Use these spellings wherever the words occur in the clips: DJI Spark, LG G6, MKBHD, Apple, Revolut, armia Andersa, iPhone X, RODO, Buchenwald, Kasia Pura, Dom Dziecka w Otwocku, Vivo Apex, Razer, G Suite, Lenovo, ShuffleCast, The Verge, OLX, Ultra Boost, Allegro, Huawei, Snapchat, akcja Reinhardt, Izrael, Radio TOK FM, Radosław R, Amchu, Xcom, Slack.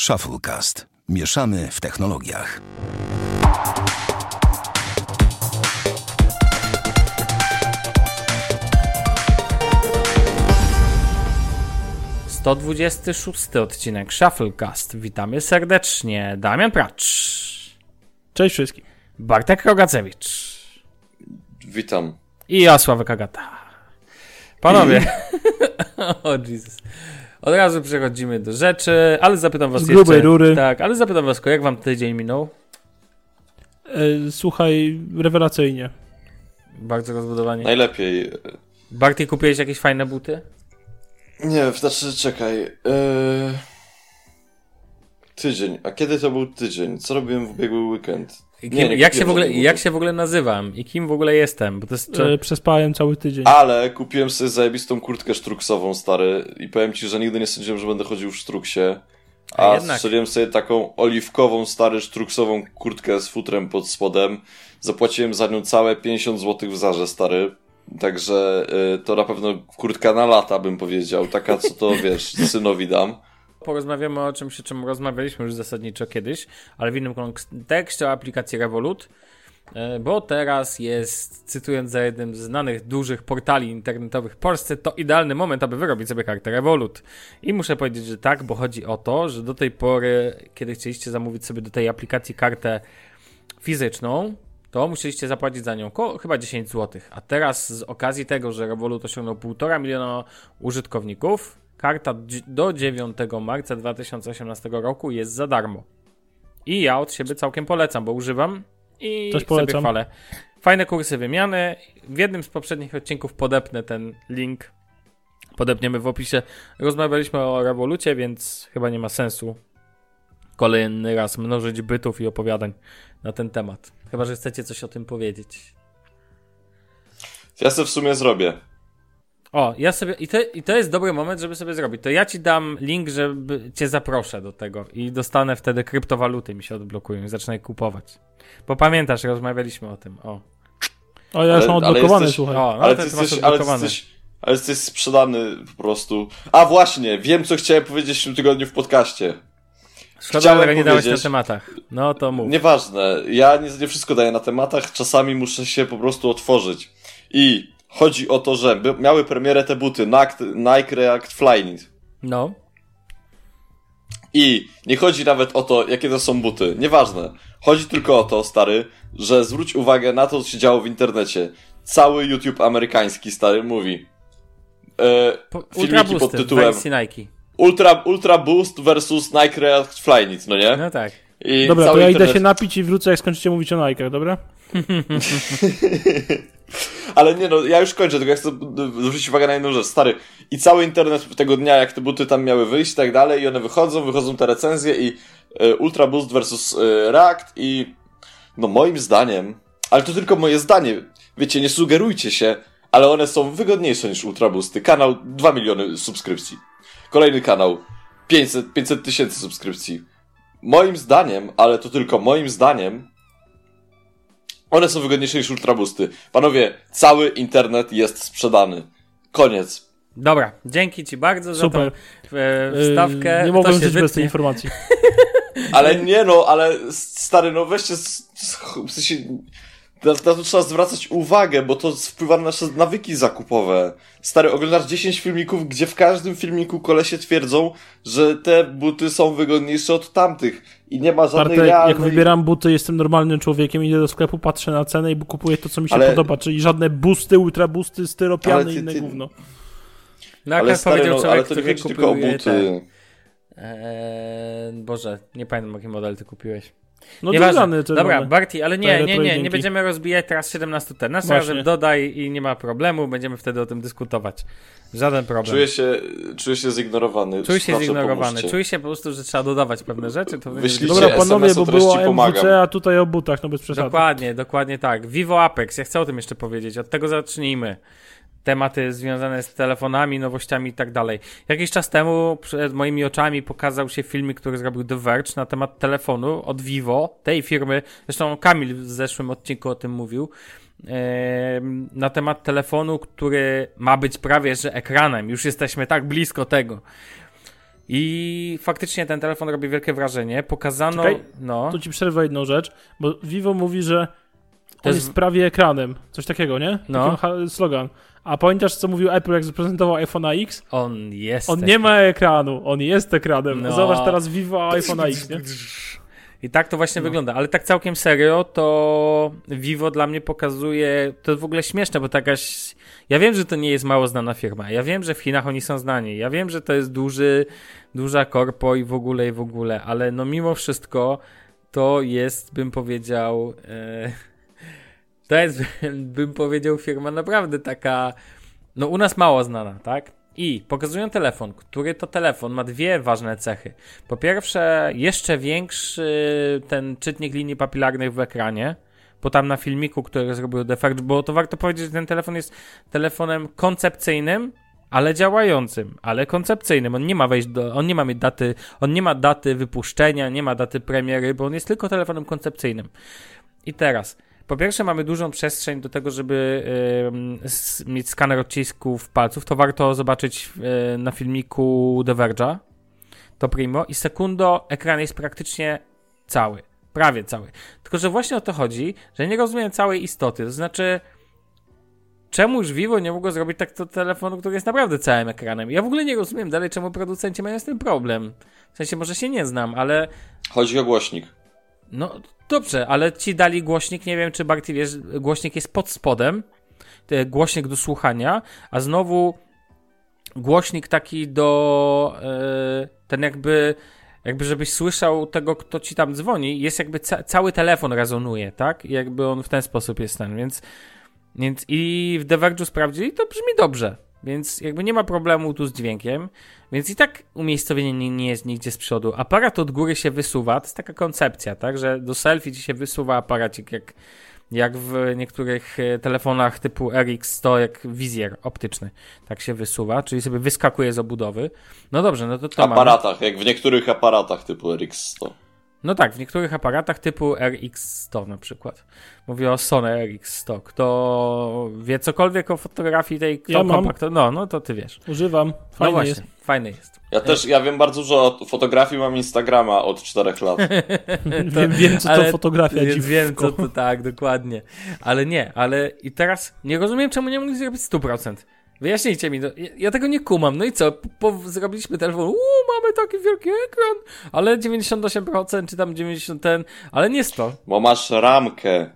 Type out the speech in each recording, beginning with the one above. ShuffleCast. Mieszamy w technologiach. To 126 odcinek Shufflecast. Witamy serdecznie. Damian Pracz. Cześć wszystkim. Bartek Rogacewicz. Witam. I Osława Kagata. Panowie. O Jezus. Od razu przechodzimy do rzeczy, ale zapytam was z grubej rury. Tak, ale zapytam was, jak wam tydzień minął? Słuchaj, rewelacyjnie. Bardzo rozbudowanie. Najlepiej. Bartek, kupiłeś jakieś fajne buty? Nie, znaczy czekaj. Tydzień. A kiedy to był tydzień? Co robiłem w ubiegły weekend? Jak się w ogóle nazywam? I kim w ogóle jestem? Bo to jest... Przespałem cały tydzień. Ale kupiłem sobie zajebistą kurtkę sztruksową, stary. I powiem ci, że nigdy nie sądziłem, że będę chodził w sztruksie. A jednak strzeliłem sobie taką oliwkową, stary, sztruksową kurtkę z futrem pod spodem. Zapłaciłem za nią całe 50 zł w Zarze, stary. Także to na pewno kurtka na lata, bym powiedział. Taka, co to, wiesz, synowi dam. Porozmawiamy o czymś, o czym rozmawialiśmy już zasadniczo kiedyś, ale w innym kontekście, o aplikacji Revolut, bo teraz jest, cytując za jednym z znanych dużych portali internetowych w Polsce, to idealny moment, aby wyrobić sobie kartę Revolut. I muszę powiedzieć, że tak, bo chodzi o to, że do tej pory, kiedy chcieliście zamówić sobie do tej aplikacji kartę fizyczną, to musieliście zapłacić za nią około chyba 10 zł. A teraz z okazji tego, że Revolut osiągnął 1,5 miliona użytkowników, karta do 9 marca 2018 roku jest za darmo. I ja od siebie całkiem polecam, bo używam i sobie chwalę. Fajne kursy wymiany. W jednym z poprzednich odcinków podepnę ten link. Podepniemy w opisie. Rozmawialiśmy o Revolucie, więc chyba nie ma sensu kolejny raz mnożyć bytów i opowiadań na ten temat. Chyba że chcecie coś o tym powiedzieć. Ja sobie w sumie zrobię. O, ja sobie... I to jest dobry moment, żeby sobie zrobić. To ja ci dam link, żeby cię zaproszę do tego i dostanę wtedy kryptowaluty, mi się odblokują i zacznę je kupować. Bo pamiętasz, rozmawialiśmy o tym. O, ja już mam odblokowany, słuchaj. Ale jesteś sprzedany po prostu. A właśnie, wiem, co chciałem powiedzieć w tym tygodniu w podcaście. Szkoda, ale nie dałeś na tematach. No to mów. Nieważne. Ja nie wszystko daję na tematach. Czasami muszę się po prostu otworzyć. I chodzi o to, że miały premierę te buty Nike React Flyknit. No. I nie chodzi nawet o to, jakie to są buty. Nieważne. Chodzi tylko o to, stary, że zwróć uwagę na to, co się działo w internecie. Cały YouTube amerykański, stary, mówi. Filmiki pod tytułem... Ultra Boost versus Nike React Flyknit, no nie? No tak. I dobra, to ja idę się napić i wrócę, jak skończycie mówić o Nike'ach, dobra? Ale nie, no, ja już kończę, tylko ja chcę zwrócić uwagę na jedną rzecz, stary. I cały internet tego dnia, jak te buty tam miały wyjść i tak dalej, i one wychodzą te recenzje i Ultra Boost versus React i... No moim zdaniem, ale to tylko moje zdanie, wiecie, nie sugerujcie się, ale one są wygodniejsze niż Ultra Boosty. Kanał 2 miliony subskrypcji. Kolejny kanał, 500 tysięcy subskrypcji. Moim zdaniem, ale to tylko moim zdaniem, one są wygodniejsze niż Ultraboosty. Panowie, cały internet jest sprzedany. Koniec. Dobra, dzięki ci bardzo super za tą wstawkę. Nie mogłem żyć bez tej informacji. Ale nie no, ale stary, no weźcie... W sensie, na to trzeba zwracać uwagę, bo to wpływa na nasze nawyki zakupowe. Stary, oglądasz 10 filmików, gdzie w każdym filmiku kolesie twierdzą, że te buty są wygodniejsze od tamtych i nie ma żadnej realnej... Jak wybieram buty, jestem normalnym człowiekiem, idę do sklepu, patrzę na cenę i kupuję to, co mi się podoba, czyli żadne boosty, ultraboosty, styropiany i inne gówno. No ale stary, no, ale to nie chodzi tylko o buty. Boże, nie pamiętam, jaki model ty kupiłeś. No nieważne. Dobra, Barty, ale nie będziemy rozbijać teraz 17 ten. Następnym razem dodaj i nie ma problemu, będziemy wtedy o tym dyskutować. Żaden problem. Czuję się zignorowany. Czuję się po prostu, że trzeba dodawać pewne rzeczy. To dobra, panowie, bo było MWC, a tutaj o butach, no bez przesady. Dokładnie tak. Vivo Apex, ja chcę o tym jeszcze powiedzieć, od tego zacznijmy. Tematy związane z telefonami, nowościami i tak dalej. Jakiś czas temu przed moimi oczami pokazał się filmik, który zrobił The Verge na temat telefonu od Vivo, tej firmy. Zresztą Kamil w zeszłym odcinku o tym mówił. Na temat telefonu, który ma być prawie że ekranem. Już jesteśmy tak blisko tego. I faktycznie ten telefon robi wielkie wrażenie. Pokazano... Czekaj, no. Tu ci przerwę jedną rzecz, bo Vivo mówi, że to jest prawie ekranem. Coś takiego, nie? No. Taki slogan. A pamiętasz, co mówił Apple, jak zaprezentował iPhone X? On jest. On nie ma ekranu, on jest ekranem. No. Zobacz teraz Vivo iPhone X, nie? I tak to właśnie wygląda, ale tak całkiem serio to Vivo dla mnie pokazuje, to jest w ogóle śmieszne, bo takaś, ja wiem, że to nie jest mało znana firma, ja wiem, że w Chinach oni są znani, ja wiem, że to jest duża korpo i w ogóle, ale no mimo wszystko to jest, bym powiedział, to jest, bym powiedział, firma naprawdę taka, no u nas mało znana, tak? I pokazują telefon, który to telefon ma dwie ważne cechy. Po pierwsze, jeszcze większy ten czytnik linii papilarnych w ekranie, bo tam na filmiku, który zrobił The Verge, bo to warto powiedzieć, że ten telefon jest telefonem koncepcyjnym, ale działającym, ale koncepcyjnym. On nie ma on nie ma daty wypuszczenia, nie ma daty premiery, bo on jest tylko telefonem koncepcyjnym. I teraz... Po pierwsze, mamy dużą przestrzeń do tego, żeby mieć skaner odcisków palców. To warto zobaczyć na filmiku The Verge'a. To primo. I sekundo, ekran jest praktycznie cały. Prawie cały. Tylko, że właśnie o to chodzi, że nie rozumiem całej istoty. To znaczy, czemuż Vivo nie mogło zrobić tak to telefonu, który jest naprawdę całym ekranem. Ja w ogóle nie rozumiem dalej, czemu producenci mają z tym problem. W sensie, może się nie znam, ale... Chodzi o głośnik. No... Dobrze, ale ci dali głośnik, nie wiem czy Barty wiesz, głośnik jest pod spodem, głośnik do słuchania, a znowu głośnik taki do, ten jakby żebyś słyszał tego, kto ci tam dzwoni, jest jakby cały telefon rezonuje, tak? I jakby on w ten sposób jest ten, więc i w The Verge'u sprawdzili, to brzmi dobrze. Więc jakby nie ma problemu tu z dźwiękiem, więc i tak umiejscowienie nie jest nigdzie z przodu. Aparat od góry się wysuwa, to jest taka koncepcja, tak, że do selfie ci się wysuwa aparacik, jak w niektórych telefonach typu RX100, jak wizjer optyczny, tak się wysuwa, czyli sobie wyskakuje z obudowy. No dobrze, no to aparatach, mamy. Jak w niektórych aparatach typu RX100. No tak, w niektórych aparatach typu RX100 na przykład. Mówię o Sony RX100. Kto wie cokolwiek o fotografii tej kompaktu, no to ty wiesz. Używam, fajny no jest. Fajny jest. Ja wiem bardzo dużo o fotografii, mam Instagrama od 4 lat. Wiem co to fotografia dziwko. Wiem co to, tak, dokładnie. Ale i teraz nie rozumiem, czemu nie mogli zrobić 100%. Wyjaśnijcie mi, no, ja tego nie kumam, no i co, zrobiliśmy telefon, mamy taki wielki ekran, ale 98% czy tam 90%, ale nie 100%. Bo masz ramkę.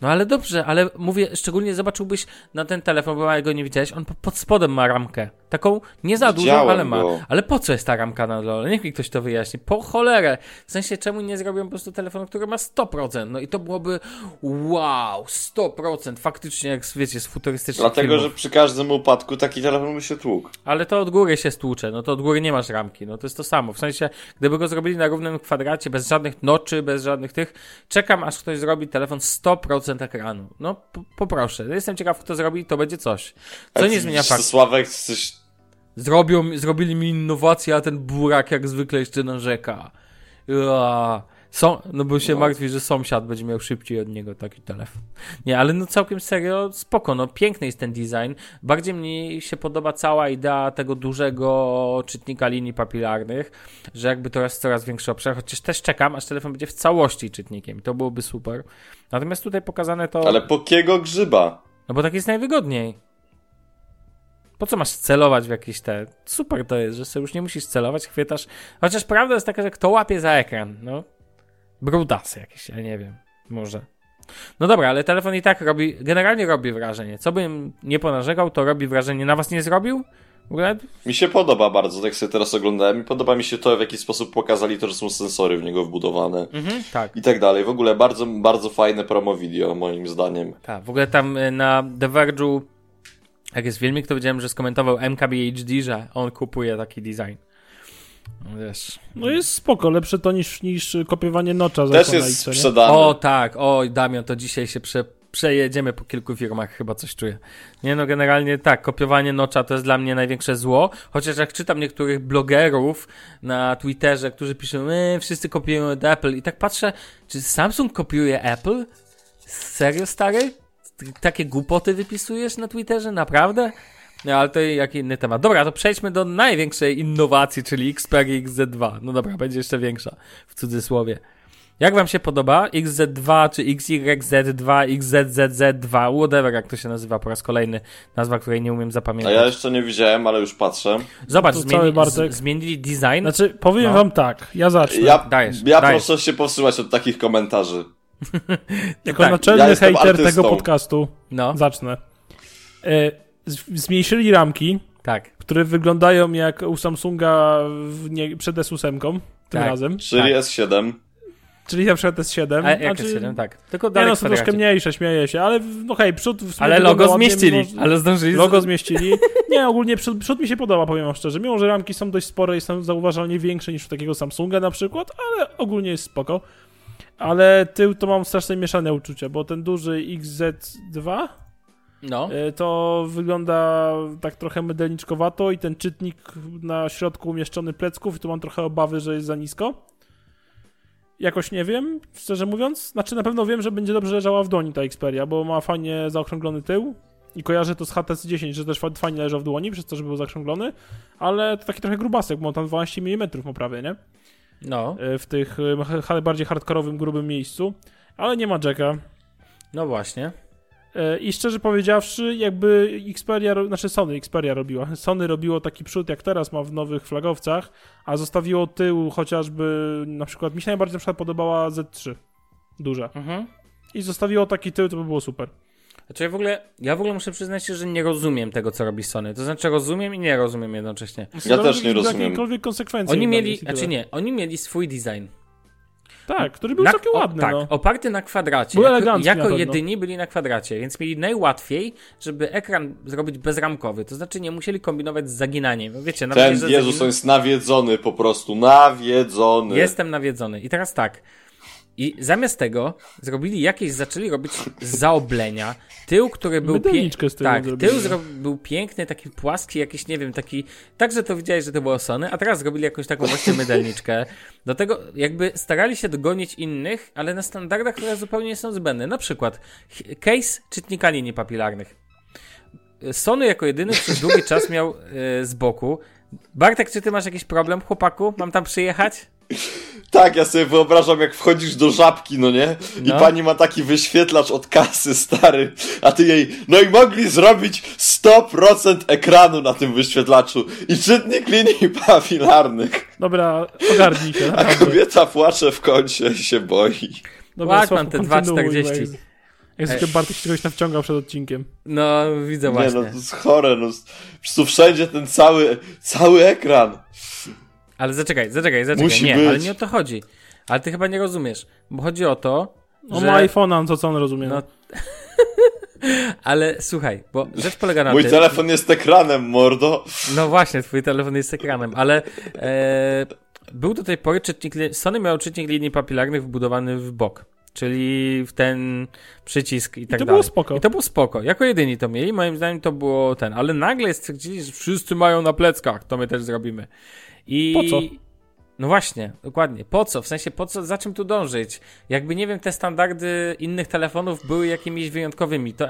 No ale dobrze, ale mówię, szczególnie zobaczyłbyś na ten telefon, bo ja go nie widziałeś, on pod spodem ma ramkę, taką nie za dużą, ale ma. Go. Ale po co jest ta ramka na dole? Niech mi ktoś to wyjaśni, po cholerę, w sensie czemu nie zrobią po prostu telefonu, który ma 100%, no i to byłoby wow, 100%, faktycznie jak wiecie, z futurystycznych dlatego, filmów. Że przy każdym upadku taki telefon by się tłukł. Ale to od góry się stłucze, no to od góry nie masz ramki, no to jest to samo, w sensie gdyby go zrobili na równym kwadracie, bez żadnych noczy, bez żadnych tych, czekam aż ktoś zrobi telefon 100% ekranu. No, poproszę. Jestem ciekaw, kto zrobi, to będzie coś. Co nie zmienia faktu. Sławek, zrobili mi innowację, a ten burak jak zwykle jeszcze narzeka. No bo się martwi, że sąsiad będzie miał szybciej od niego taki telefon. Nie, ale no całkiem serio, spoko, no piękny jest ten design. Bardziej mi się podoba cała idea tego dużego czytnika linii papilarnych, że jakby to jest coraz większy obszar, chociaż też czekam, aż telefon będzie w całości czytnikiem i to byłoby super. Natomiast tutaj pokazane to... Ale po kiego grzyba? No bo tak jest najwygodniej. Po co masz celować w jakieś te... Super to jest, że sobie już nie musisz celować, chwytasz... Chociaż prawda jest taka, że kto łapie za ekran, no... Brudasy jakieś, ja nie wiem, może. No dobra, ale telefon i tak generalnie robi wrażenie. Co bym nie ponarzekał, to robi wrażenie. Na was nie zrobił? W ogóle? Mi się podoba bardzo, tak sobie teraz oglądałem. I podoba mi się to, w jaki sposób pokazali to, że są sensory w niego wbudowane. Tak. I tak dalej. W ogóle bardzo, bardzo fajne promo video, moim zdaniem. Tak, w ogóle tam na The Verge'u, jak jest filmik, to widziałem, że skomentował MKBHD, że on kupuje taki design. Wiesz. No jest spoko, lepsze to niż kopiowanie nocza. Też jest sprzedane. O tak, oj Damian, to dzisiaj się przejedziemy po kilku firmach, chyba coś czuję. Nie no, generalnie tak, kopiowanie nocza to jest dla mnie największe zło, chociaż jak czytam niektórych blogerów na Twitterze, którzy piszą, wszyscy kopiują od Apple i tak patrzę, czy Samsung kopiuje Apple? Serio, stary? Takie głupoty wypisujesz na Twitterze? Naprawdę? No, ale to jaki inny temat. Dobra, to przejdźmy do największej innowacji, czyli Xperia XZ2. No dobra, będzie jeszcze większa, w cudzysłowie. Jak wam się podoba? XZ2 czy XYZ2, XZZZ2, whatever, jak to się nazywa po raz kolejny. Nazwa, której nie umiem zapamiętać. A ja jeszcze nie widziałem, ale już patrzę. Zobacz, zmienili design. Znaczy, powiem wam tak, ja zacznę. Ja proszę się powstrzymać od takich komentarzy. Jako naczelny hejter tego podcastu zacznę. Zmniejszyli ramki, które wyglądają jak u Samsunga przed S8 tym razem. Czyli S7. Czyli na przykład S7. A jak znaczy, S7, Tylko dalej są troszkę mniejsze, śmieję się, ale no hej, przód... Ale logo zmieścili. Ale zdążyli. Logo zmieścili. Nie, ogólnie przód mi się podoba, powiem wam szczerze. Mimo, że ramki są dość spore i są zauważalnie większe niż u takiego Samsunga na przykład, ale ogólnie jest spoko. Ale tył to mam strasznie mieszane uczucia, bo ten duży XZ2 to wygląda tak trochę mydelniczkowato i ten czytnik na środku umieszczony plecków i tu mam trochę obawy, że jest za nisko. Jakoś nie wiem, szczerze mówiąc. Znaczy na pewno wiem, że będzie dobrze leżała w dłoni ta Xperia, bo ma fajnie zaokrąglony tył i kojarzę to z HTC 10, że też fajnie leżał w dłoni, przez to, że był zaokrąglony, ale to taki trochę grubasek, bo on tam 12 mm ma prawie, nie? No. W tych bardziej hardkorowym, grubym miejscu, ale nie ma jacka. No właśnie. I szczerze powiedziawszy, jakby Sony robiło taki przód, jak teraz ma w nowych flagowcach, a zostawiło tył chociażby, na przykład, mi się najbardziej na przykład podobała Z3, duża. Mhm. I zostawiło taki tył, to by było super. Znaczy ja w ogóle muszę przyznać się, że nie rozumiem tego, co robi Sony. To znaczy rozumiem i nie rozumiem jednocześnie. Ja też nie rozumiem. Jakiejkolwiek konsekwencji. Oni mieli swój design. Tak, który był taki ładny. Tak, oparty na kwadracie. Był elegancki jako jedyni byli na kwadracie, więc mieli najłatwiej, żeby ekran zrobić bezramkowy. To znaczy nie musieli kombinować z zaginaniem. Wiecie, jest nawiedzony po prostu. Nawiedzony. Jestem nawiedzony. I teraz tak. I zamiast tego zaczęli robić zaoblenia. Tył, który był piękny. Tak, był piękny, taki płaski, jakiś, nie wiem, taki. Także to widziałeś, że to było Sony, a teraz zrobili jakąś taką właśnie mydelniczkę. Do tego jakby starali się dogonić innych, ale na standardach, które zupełnie nie są zbędne. Na przykład case czytnika linii papilarnych. Sony jako jedyny przez długi czas miał z boku. Bartek, czy ty masz jakiś problem, chłopaku? Mam tam przyjechać? Tak, ja sobie wyobrażam, jak wchodzisz do Żabki, no nie? I pani ma taki wyświetlacz od kasy, stary, a ty jej, no i mogli zrobić 100% ekranu na tym wyświetlaczu i czytnik linii papilarnych. Dobra, ogarnij się. A kobieta płacze w kącie i się boi. Dobra, mam te 2,40. Jest tylko Bartek się czegoś nawciągał przed odcinkiem. No, widzę właśnie. Nie, no to jest chore, no. Tu wszędzie ten cały ekran. Ale zaczekaj. Musi nie, być. Ale nie o to chodzi. Ale ty chyba nie rozumiesz, bo chodzi o to, że... On ma iPhone'a, to co on rozumie. No... Ale słuchaj, bo rzecz polega na tym... Mój telefon jest ekranem, mordo. No właśnie, twój telefon jest ekranem, ale... Był do tej pory czytnik... Sony miał czytnik linii papilarnych wbudowany w bok. Czyli w ten przycisk i tak dalej. I to było spoko. Jako jedyni to mieli, moim zdaniem to było ten. Ale nagle stwierdzili, że wszyscy mają na pleckach, to my też zrobimy. I... Po co? No właśnie, dokładnie. Po co? W sensie po co? Za czym tu dążyć? Jakby nie wiem, te standardy innych telefonów były jakimiś wyjątkowymi. To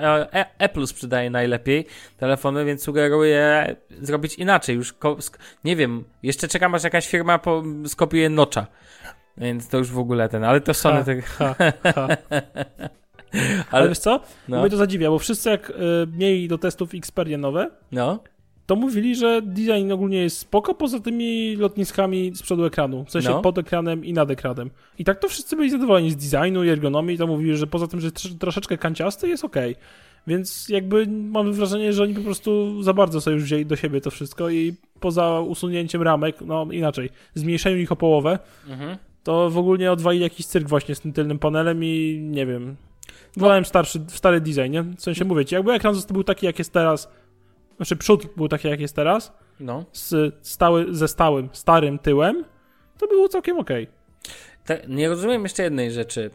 Apple sprzedaje najlepiej telefony, więc sugeruję zrobić inaczej. Już nie wiem, jeszcze czekam, aż jakaś firma skopiuje Notcha. Więc to już w ogóle ten, ale to Sony tego... ale wiesz co? No. Mnie to zadziwia, bo wszyscy jak mieli do testów Xperia nowe, to mówili, że design ogólnie jest spoko poza tymi lotniskami z przodu ekranu. W sensie pod ekranem i nad ekranem. I tak to wszyscy byli zadowoleni z designu i ergonomii, to mówili, że poza tym, że troszeczkę kanciasty jest okej. Więc jakby mam wrażenie, że oni po prostu za bardzo sobie już wzięli do siebie to wszystko i poza usunięciem ramek, zmniejszeniu ich o połowę, to w ogóle odwali jakiś cyrk właśnie z tym tylnym panelem i nie wiem. Wolałem stary design, nie? W sensie mówię ci, jakby ekran był taki jak jest teraz, znaczy przód był taki jak jest teraz, ze starym tyłem, to było całkiem okej. Nie rozumiem jeszcze jednej rzeczy.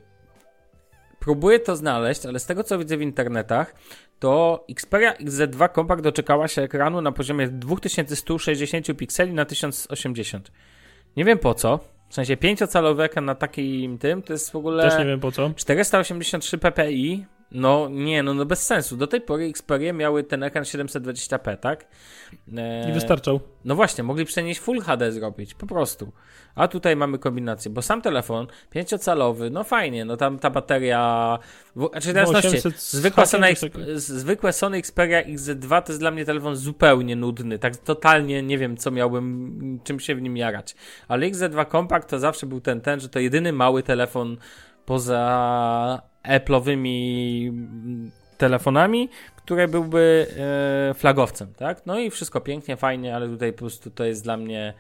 Próbuję to znaleźć, ale z tego co widzę w internetach, to Xperia XZ2 Compact doczekała się ekranu na poziomie 2160 pikseli na 1080. Nie wiem po co. W sensie 5-calowy ekran na takim tym, to jest w ogóle... Też nie wiem po co. 483 ppi, No nie, no bez sensu. Do tej pory Xperia miały ten ekran 720p, tak? Nie wystarczał. No właśnie, mogli przenieść Full HD zrobić, po prostu. A tutaj mamy kombinację, bo sam telefon 5-calowy, no fajnie, no tam ta bateria... Znaczy teraz no, 800, zwykłe Sony Xperia XZ2 to jest dla mnie telefon zupełnie nudny, tak totalnie nie wiem, co miałbym, czym się w nim jarać. Ale XZ2 Compact to zawsze był ten, że to jedyny mały telefon poza... Apple'owymi telefonami, które byłby flagowcem, tak? No i wszystko pięknie, fajnie, ale tutaj po prostu to jest dla mnie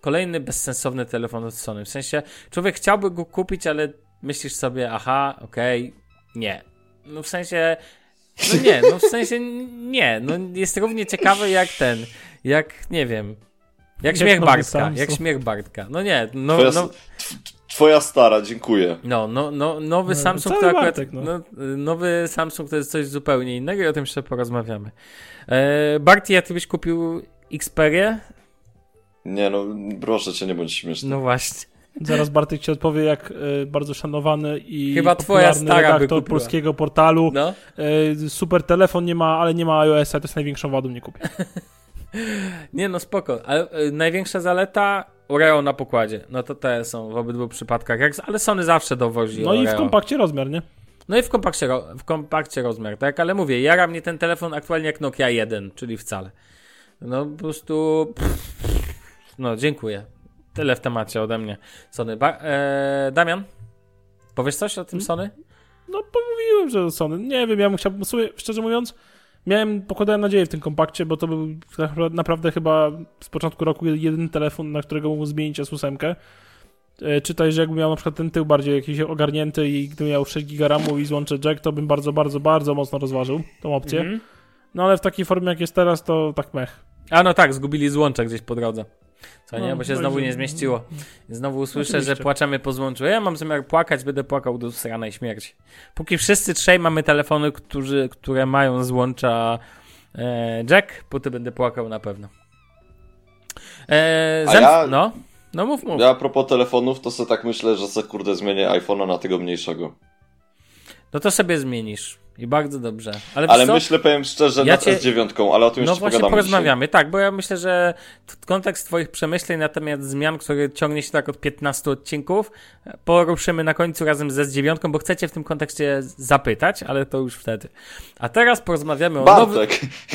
kolejny bezsensowny telefon od Sony. W sensie człowiek chciałby go kupić, ale myślisz sobie, aha, okej, nie. No w sensie, nie. No jest równie ciekawy jak ten, jak nie wiem, jak śmiech Bartka, No nie, no. Twoja stara, dziękuję. No, nowy Samsung to akurat, Bartek, nowy Samsung to jest coś zupełnie innego i o tym jeszcze porozmawiamy. Barty, a ty byś kupił Xperię? Nie, no proszę cię, nie bądź śmieszny. No właśnie. Zaraz Bartek ci odpowie, jak bardzo szanowany i chyba twoja stara redaktor polskiego portalu. No? Super telefon nie ma, ale nie ma iOS-a, to jest największą wadą, nie kupię. Nie, no spoko, ale największa zaleta Oreo na pokładzie, no to te są w obydwu przypadkach, ale Sony zawsze dowozi no Oreo. I w kompakcie rozmiar, nie? No i w kompakcie rozmiar, tak, ale mówię, jara mnie ten telefon aktualnie jak Nokia 1, czyli wcale. No po prostu, no dziękuję, tyle w temacie ode mnie Sony. Damian, powiesz coś o tym Sony? No mówiłem, że Sony, nie wiem, ja bym chciał, szczerze mówiąc, pokładałem nadzieję w tym kompakcie, bo to był naprawdę chyba z początku roku jeden telefon, na którego mógł zmienić S8. Czytaj, że jakbym miał na przykład ten tył bardziej jakiś ogarnięty i gdybym miał 6 GB RAMu i złącze jack, to bym bardzo, bardzo, bardzo mocno rozważył tą opcję. No ale w takiej formie jak jest teraz, to tak mech. A no tak, zgubili złącze gdzieś po drodze. Co nie, bo się znowu nie zmieściło. Znowu usłyszę, że płaczemy po złączu. Ja mam zamiar płakać, będę płakał do sranej śmierci. Póki wszyscy trzej mamy telefony, które mają złącza jack, póty będę płakał na pewno. Mów. Ja a propos telefonów, to sobie tak myślę, że sobie kurde zmienię iPhone'a na tego mniejszego. No to sobie zmienisz. I bardzo dobrze. Ale myślę, powiem szczerze, nad S9, ale o tym jeszcze pogadamy. No właśnie porozmawiamy, dzisiaj. Tak, bo ja myślę, że kontekst twoich przemyśleń na temat zmian, które ciągnie się tak od 15 odcinków, poruszymy na końcu razem z S9, bo chcecie w tym kontekście zapytać, ale to już wtedy. A teraz porozmawiamy o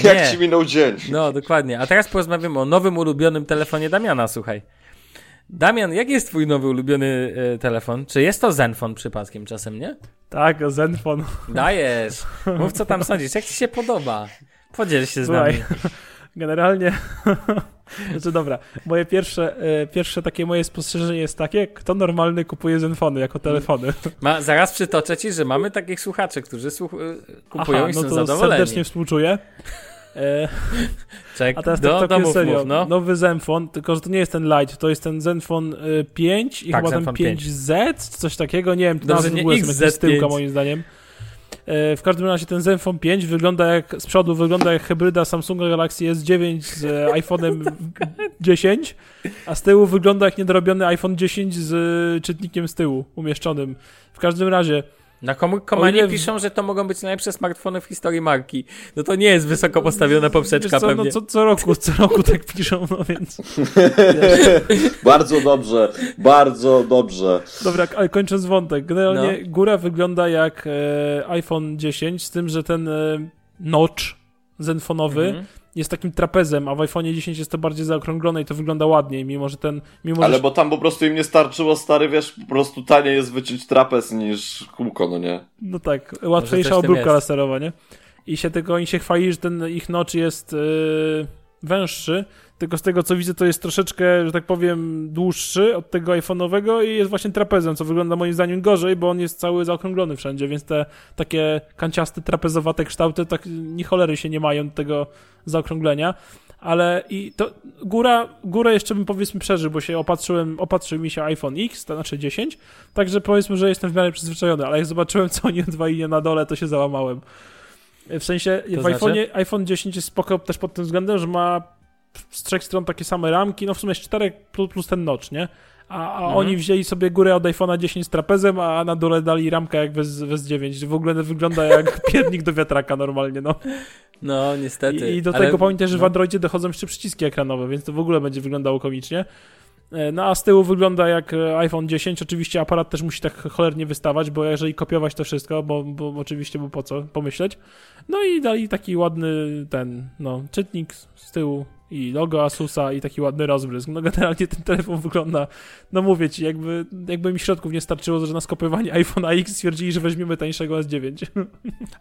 jak ci minął dzień. No, dokładnie. A teraz porozmawiamy o nowym ulubionym telefonie Damiana, słuchaj. Damian, jaki jest twój nowy ulubiony telefon? Czy jest to Zenfone przypadkiem czasem, nie? Tak, Zenfone. Dajesz. Mów, co tam sądzisz. Jak ci się podoba? Podziel się z nami. Generalnie, znaczy dobra, moje pierwsze takie moje spostrzeżenie jest takie, kto normalny kupuje Zenfony jako telefony? Zaraz przytoczę ci, że mamy takich słuchaczy, którzy kupują i są zadowoleni. Serdecznie współczuję. A teraz tak serio, nowy Zenfone, tylko że to nie jest ten Lite, to jest ten Zenfone 5 i tak, chyba Zenfone ten 5Z, coś takiego, nie wiem, nazwy nie XZ5. Z tyłka moim zdaniem. W każdym razie ten Zenfone 5 z przodu wygląda jak hybryda Samsunga Galaxy S9 z iPhone'em 10, a z tyłu wygląda jak niedorobiony iPhone 10 z czytnikiem z tyłu umieszczonym. W każdym razie na komanie piszą, że to mogą być najlepsze smartfony w historii marki. No to nie jest wysoko postawiona poprzeczka pewnie. No co roku tak piszą, no więc... Bardzo dobrze. Dobra, ale kończąc wątek. Generalnie góra wygląda jak iPhone 10, z tym, że ten notch zenfonowy jest takim trapezem, a w iPhone'ie 10 jest to bardziej zaokrąglone i to wygląda ładniej, Ale bo tam po prostu im nie starczyło, stary, wiesz, po prostu taniej jest wyciąć trapez niż kółko, no nie? No tak, łatwiejsza obróbka laserowa, nie? I oni się chwalili, że ten ich notch jest węższy, tylko z tego co widzę to jest troszeczkę, że tak powiem, dłuższy od tego iPhone'owego i jest właśnie trapezem, co wygląda moim zdaniem gorzej, bo on jest cały zaokrąglony wszędzie, więc te takie kanciaste, trapezowate kształty tak ni cholery się nie mają do tego zaokrąglenia, ale i to góra jeszcze bym powiedzmy przeżył, bo się opatrzył mi się iPhone X, to znaczy 10, także powiedzmy, że jestem w miarę przyzwyczajony, ale jak zobaczyłem co oni odwalili na dole, to się załamałem. W sensie iPhone 10 jest spoko też pod tym względem, że ma z trzech stron takie same ramki, no w sumie z czterech plus ten notch, nie? Oni wzięli sobie górę od iPhone'a 10 z trapezem, a na dole dali ramkę jak bez 9. W ogóle wygląda jak piernik do wiatraka normalnie, no. No, niestety. I do tego pamiętaj, że w Androidzie dochodzą jeszcze przyciski ekranowe, więc to w ogóle będzie wyglądało komicznie. No a z tyłu wygląda jak iPhone 10. Oczywiście aparat też musi tak cholernie wystawać, bo jeżeli kopiować to wszystko, bo oczywiście, bo po co pomyśleć. No i dali taki ładny czytnik z tyłu i logo Asusa i taki ładny rozbrysk. No generalnie ten telefon wygląda, no mówię ci, jakby mi środków nie starczyło, że na skopiowanie iPhone X stwierdzili, że weźmiemy tańszego S9.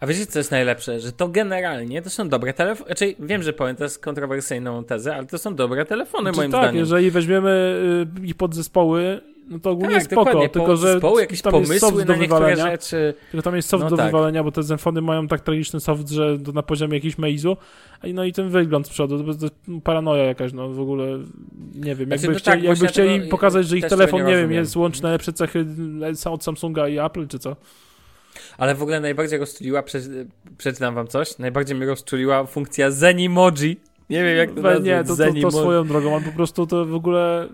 A wiecie, co jest najlepsze? Że to generalnie to są dobre telefony, raczej wiem, że powiem teraz kontrowersyjną tezę, ale to są dobre telefony moim zdaniem. Tak, jeżeli weźmiemy ich podzespoły, no to ogólnie tak, spoko, tylko że zespoły, jakieś tam pomysły jest soft do wywalenia, rzeczy. Tylko tam jest soft do wywalenia, bo te Zenfony mają tak tragiczny soft, że na poziomie jakiegoś Meizu, no i ten wygląd z przodu, to paranoja jakaś, no w ogóle, nie wiem, jakby chcieli pokazać, że ich telefon, nie wiem, jest łączy najlepsze cechy od Samsunga i Apple, czy co? Ale w ogóle najbardziej rozczuliła, przeczytam wam coś, najbardziej mnie rozczuliła funkcja Zenimoji, nie wiem jak to nazwać. Nie, to swoją drogą, on po prostu to w ogóle...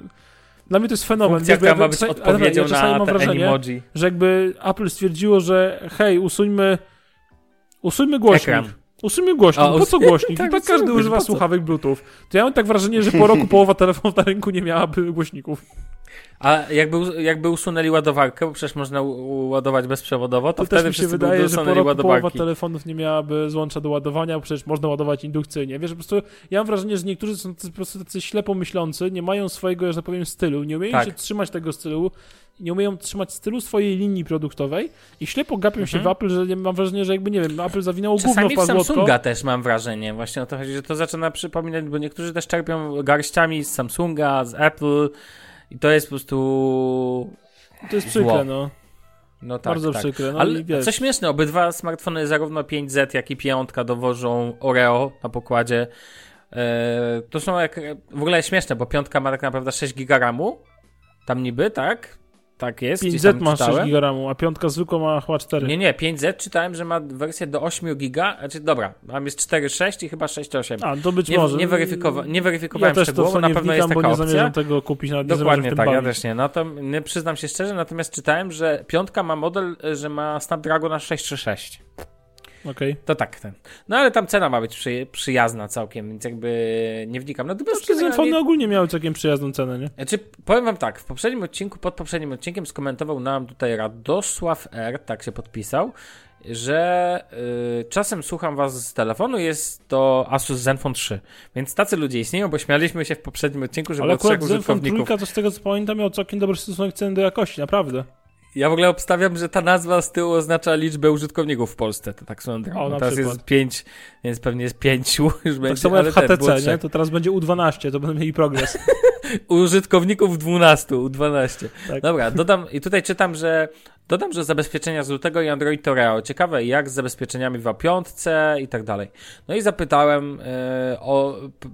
Dla mnie to jest fenomen. Funkcja jakby, ma być odpowiedzią na mam wrażenie, emoji. Że jakby Apple stwierdziło, że hej, usuńmy głośnik. Ekran. Usuńmy głośnik. Po co głośnik? Tak, tak każdy używa słuchawek Bluetooth. To ja mam tak wrażenie, że po roku połowa telefonów na rynku nie miałaby głośników. A jakby usunęli ładowarkę, bo przecież można ładować bezprzewodowo, to wtedy też mi się wydaje, że po roku połowa telefonów nie miałaby złącza do ładowania, bo przecież można ładować indukcyjnie. Wiesz, po prostu ja mam wrażenie, że niektórzy są po prostu tacy ślepo myślący, nie mają swojego, że tak powiem, stylu, nie umieją się trzymać tego stylu, nie umieją trzymać stylu swojej linii produktowej i ślepo gapią się w Apple, że mam wrażenie, że jakby, nie wiem, Apple zawinęło główną pazłotką. Czasami w Samsunga też mam wrażenie, właśnie o to chodzi, że to zaczyna przypominać, bo niektórzy też czerpią garściami z Samsunga, z Apple. I to jest po prostu... To jest przykre, no. No tak, bardzo przykre. No ale co śmieszne, obydwa smartfony, zarówno 5Z, jak i 5, dowożą Oreo na pokładzie. To są w ogóle śmieszne, bo 5 ma tak naprawdę 6 giga ramu. Tam niby, tak? Tak jest. 5Z ma 6 giga ramu, a 5 zwykła ma chyba 4. Nie, 5Z czytałem, że ma wersję do 8 giga. Znaczy, dobra, tam jest 4,6 i chyba 6,8. A, to być może. Nie weryfikowałem szczegółowo, na pewno jest taka opcja. Nie zamierzam tego kupić, nawet nie zamierzam w tym bawić. Dokładnie tak, ja też nie. No to nie przyznam się szczerze, natomiast czytałem, że 5 ma model, że ma Snapdragona 636. Okay. To tak ten. No ale tam cena ma być przyjazna całkiem, więc jakby nie wnikam. No wszystkie Zenfony ogólnie miały całkiem przyjazną cenę, nie? Znaczy, powiem wam tak, w poprzednim odcinku, pod poprzednim odcinkiem skomentował nam tutaj Radosław R, tak się podpisał, że czasem słucham was z telefonu, jest to Asus Zenfone 3, więc tacy ludzie istnieją, bo śmialiśmy się w poprzednim odcinku, że było trzech użytkowników. Ale to z tego co pamiętam miał całkiem dobry stosunek ceny do jakości, naprawdę. Ja w ogóle obstawiam, że ta nazwa z tyłu oznacza liczbę użytkowników w Polsce. To tak sądzę. No teraz przykład. Jest 5, więc pewnie jest 5 już tak będzie. Samo jak w HTC, nie? To teraz będzie U12, to będą mieli progres. Użytkowników 12, U12. Tak. Dobra, dodam i tutaj czytam, że zabezpieczenia z lutego i Android Toreo. Ciekawe jak z zabezpieczeniami w A5 i tak dalej. No i zapytałem,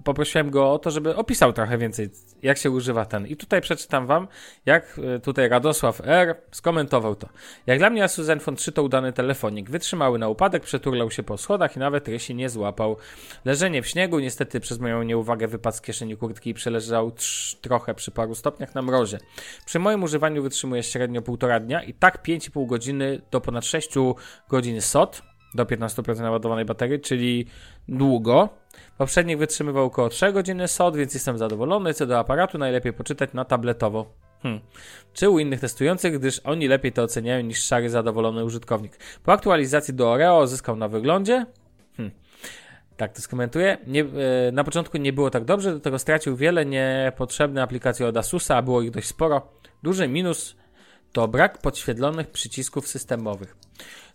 poprosiłem go o to, żeby opisał trochę więcej, jak się używa ten. I tutaj przeczytam wam, jak tutaj Radosław R skomentował to. Jak dla mnie Asus Zenfone 3 to udany telefonik. Wytrzymały na upadek, przeturlał się po schodach i nawet rysi nie złapał. Leżenie w śniegu, niestety przez moją nieuwagę wypadł z kieszeni kurtki i przeleżał trochę przy paru stopniach na mrozie. Przy moim używaniu wytrzymuje średnio 1,5 dnia i tak 5,5 godziny do ponad 6 godzin SOT do 15% naładowanej baterii, czyli długo. Poprzednik wytrzymywał około 3 godziny SOT, więc jestem zadowolony. Co do aparatu, najlepiej poczytać na tabletowo. Czy u innych testujących, gdyż oni lepiej to oceniają niż szary, zadowolony użytkownik. Po aktualizacji do Oreo zyskał na wyglądzie. Tak to skomentuję. Na początku nie było tak dobrze, do tego stracił wiele niepotrzebnych aplikacji od Asusa, a było ich dość sporo. Duży minus to brak podświetlonych przycisków systemowych.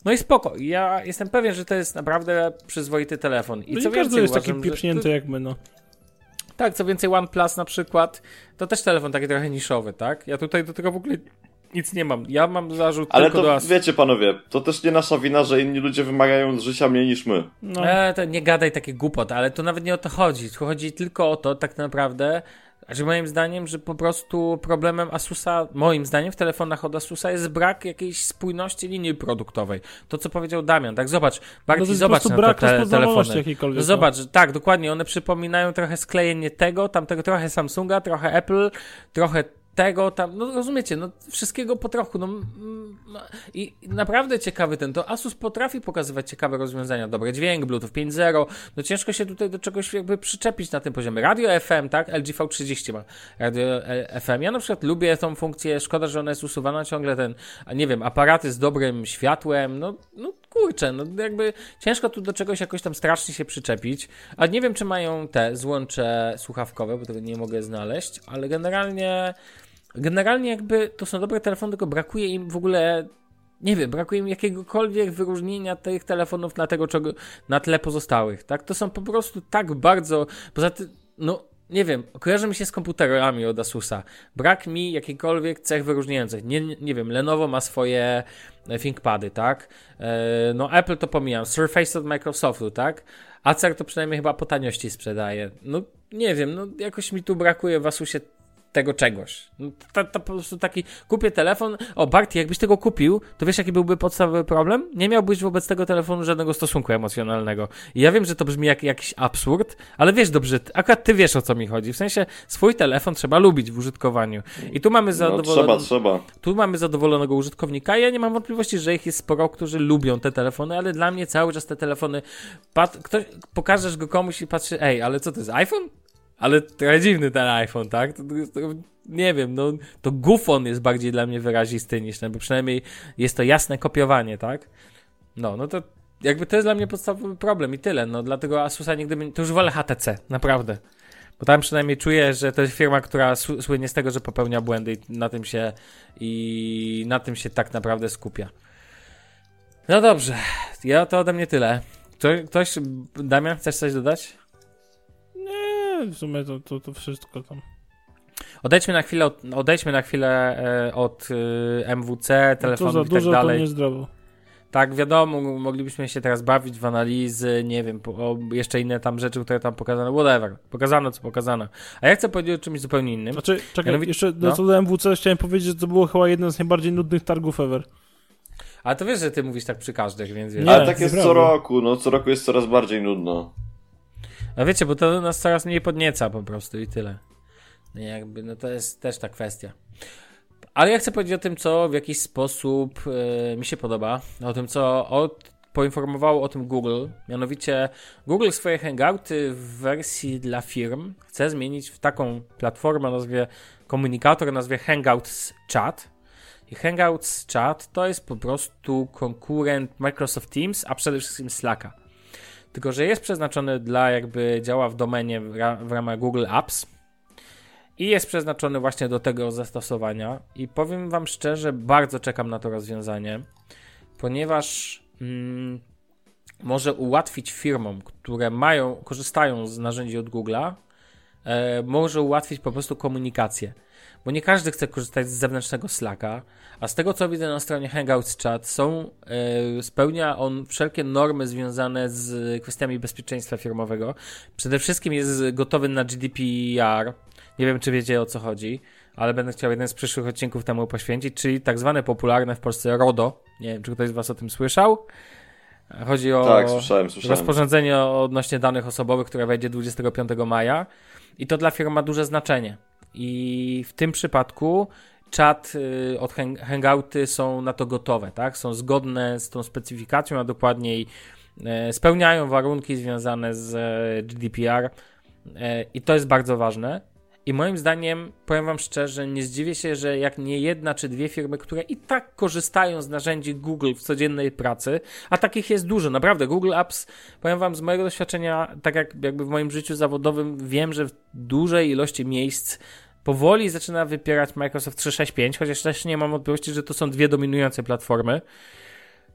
No i spoko. Ja jestem pewien, że to jest naprawdę przyzwoity telefon. I no co więcej, jest taki pieprznięty jak my, no. Tak, co więcej OnePlus na przykład, to też telefon taki trochę niszowy, tak? Ja tutaj do tego w ogóle nic nie mam. Ja mam zarzut tylko do Asus. Ale wiecie panowie, to też nie nasza wina, że inni ludzie wymagają z życia mniej niż my. No. To nie gadaj takie głupot, ale to nawet nie o to chodzi. Chodzi tylko o to tak naprawdę... Znaczy moim zdaniem, że po prostu problemem Asusa, moim zdaniem w telefonach od Asusa jest brak jakiejś spójności linii produktowej. To co powiedział Damian, tak zobacz, Bartek, no zobacz na te telefony. Zobacz, tak, dokładnie, one przypominają trochę sklejenie tego, tamtego, trochę Samsunga, trochę Apple, trochę tego tam, no rozumiecie, no wszystkiego po trochu, no i naprawdę ciekawy ten, to Asus potrafi pokazywać ciekawe rozwiązania, dobry dźwięk, Bluetooth 5.0, no ciężko się tutaj do czegoś jakby przyczepić na tym poziomie. Radio FM, tak, LG V30 ma radio FM, ja na przykład lubię tą funkcję, szkoda, że ona jest usuwana ciągle, ten, nie wiem, aparaty z dobrym światłem, no kurczę, no jakby ciężko tu do czegoś jakoś tam strasznie się przyczepić, a nie wiem, czy mają te złącze słuchawkowe, bo tego nie mogę znaleźć, ale generalnie jakby to są dobre telefony, tylko brakuje im w ogóle, nie wiem, brakuje im jakiegokolwiek wyróżnienia tych telefonów na tego, czego na tle pozostałych, tak? To są po prostu tak bardzo, poza tym, no nie wiem, kojarzy mi się z komputerami od Asusa. Brak mi jakichkolwiek cech wyróżniających. Nie wiem, Lenovo ma swoje ThinkPady, tak? No Apple to pomijam, Surface od Microsoftu, tak? Acer to przynajmniej chyba po taniości sprzedaje. No nie wiem, no jakoś mi tu brakuje w Asusie tego czegoś. No, to po prostu taki, kupię telefon, o Barty, jakbyś tego kupił, to wiesz jaki byłby podstawowy problem? Nie miałbyś wobec tego telefonu żadnego stosunku emocjonalnego. I ja wiem, że to brzmi jak jakiś absurd, ale wiesz dobrze, akurat ty wiesz o co mi chodzi. W sensie swój telefon trzeba lubić w użytkowaniu. I tu mamy zadowolonego użytkownika. Ja nie mam wątpliwości, że ich jest sporo, którzy lubią te telefony, ale dla mnie cały czas te telefony, pokażesz go komuś i patrzy, ej, ale co to jest, iPhone? Ale trochę dziwny ten iPhone, tak? To, nie wiem, no to gufon jest bardziej dla mnie wyrazisty niż ten, bo przynajmniej jest to jasne kopiowanie, tak? No to jakby to jest dla mnie podstawowy problem i tyle, no dlatego Asusa nigdy, to już wolę HTC, naprawdę. Bo tam przynajmniej czuję, że to jest firma, która słynie z tego, że popełnia błędy i na tym się tak naprawdę skupia. No dobrze, ja to ode mnie tyle. Ktoś, Damian, chcesz coś dodać? W sumie to wszystko tam. Odejdźmy na chwilę od MWC, telefonów i tak dużo, dalej. To niezdrowo. Tak, wiadomo, moglibyśmy się teraz bawić w analizy, nie wiem, jeszcze inne tam rzeczy, które tam pokazano, whatever. Pokazano, co pokazano. A ja chcę powiedzieć o czymś zupełnie innym. Znaczy, czekaj, jeszcze do MWC chciałem powiedzieć, że to było chyba jeden z najbardziej nudnych targów ever. Ale to wiesz, że ty mówisz tak przy każdych, więc wiesz. Ale tak jest co roku, co roku jest coraz bardziej nudno. A wiecie, bo to nas coraz mniej podnieca po prostu i tyle. Jakby, to jest też ta kwestia. Ale ja chcę powiedzieć o tym, co w jakiś sposób mi się podoba. O tym, co poinformowało o tym Google. Mianowicie Google swoje hangouty w wersji dla firm chce zmienić w taką platformę o nazwie komunikator, o nazwie Hangouts Chat. I Hangouts Chat to jest po prostu konkurent Microsoft Teams, a przede wszystkim Slacka. Tylko że jest przeznaczony dla jakby działa w domenie w ramach Google Apps i jest przeznaczony właśnie do tego zastosowania i powiem wam szczerze, bardzo czekam na to rozwiązanie, ponieważ może ułatwić firmom, które korzystają z narzędzi od Google'a, może ułatwić po prostu komunikację. Bo nie każdy chce korzystać z zewnętrznego Slacka, a z tego co widzę na stronie Hangouts Chat spełnia on wszelkie normy związane z kwestiami bezpieczeństwa firmowego. Przede wszystkim jest gotowy na GDPR, nie wiem czy wiecie o co chodzi, ale będę chciał jeden z przyszłych odcinków temu poświęcić, czyli tak zwane popularne w Polsce RODO, nie wiem czy ktoś z was o tym słyszał. Chodzi o rozporządzenie odnośnie danych osobowych, które wejdzie 25 maja i to dla firm ma duże znaczenie. I w tym przypadku czat od Hangouty są na to gotowe, tak? Są zgodne z tą specyfikacją, a dokładniej spełniają warunki związane z GDPR i to jest bardzo ważne. I moim zdaniem, powiem wam szczerze, nie zdziwię się, że jak nie jedna czy dwie firmy, które i tak korzystają z narzędzi Google w codziennej pracy, a takich jest dużo, naprawdę, Google Apps, powiem wam z mojego doświadczenia, tak jakby w moim życiu zawodowym, wiem, że w dużej ilości miejsc powoli zaczyna wypierać Microsoft 365, chociaż też nie mam wątpliwości, że to są dwie dominujące platformy.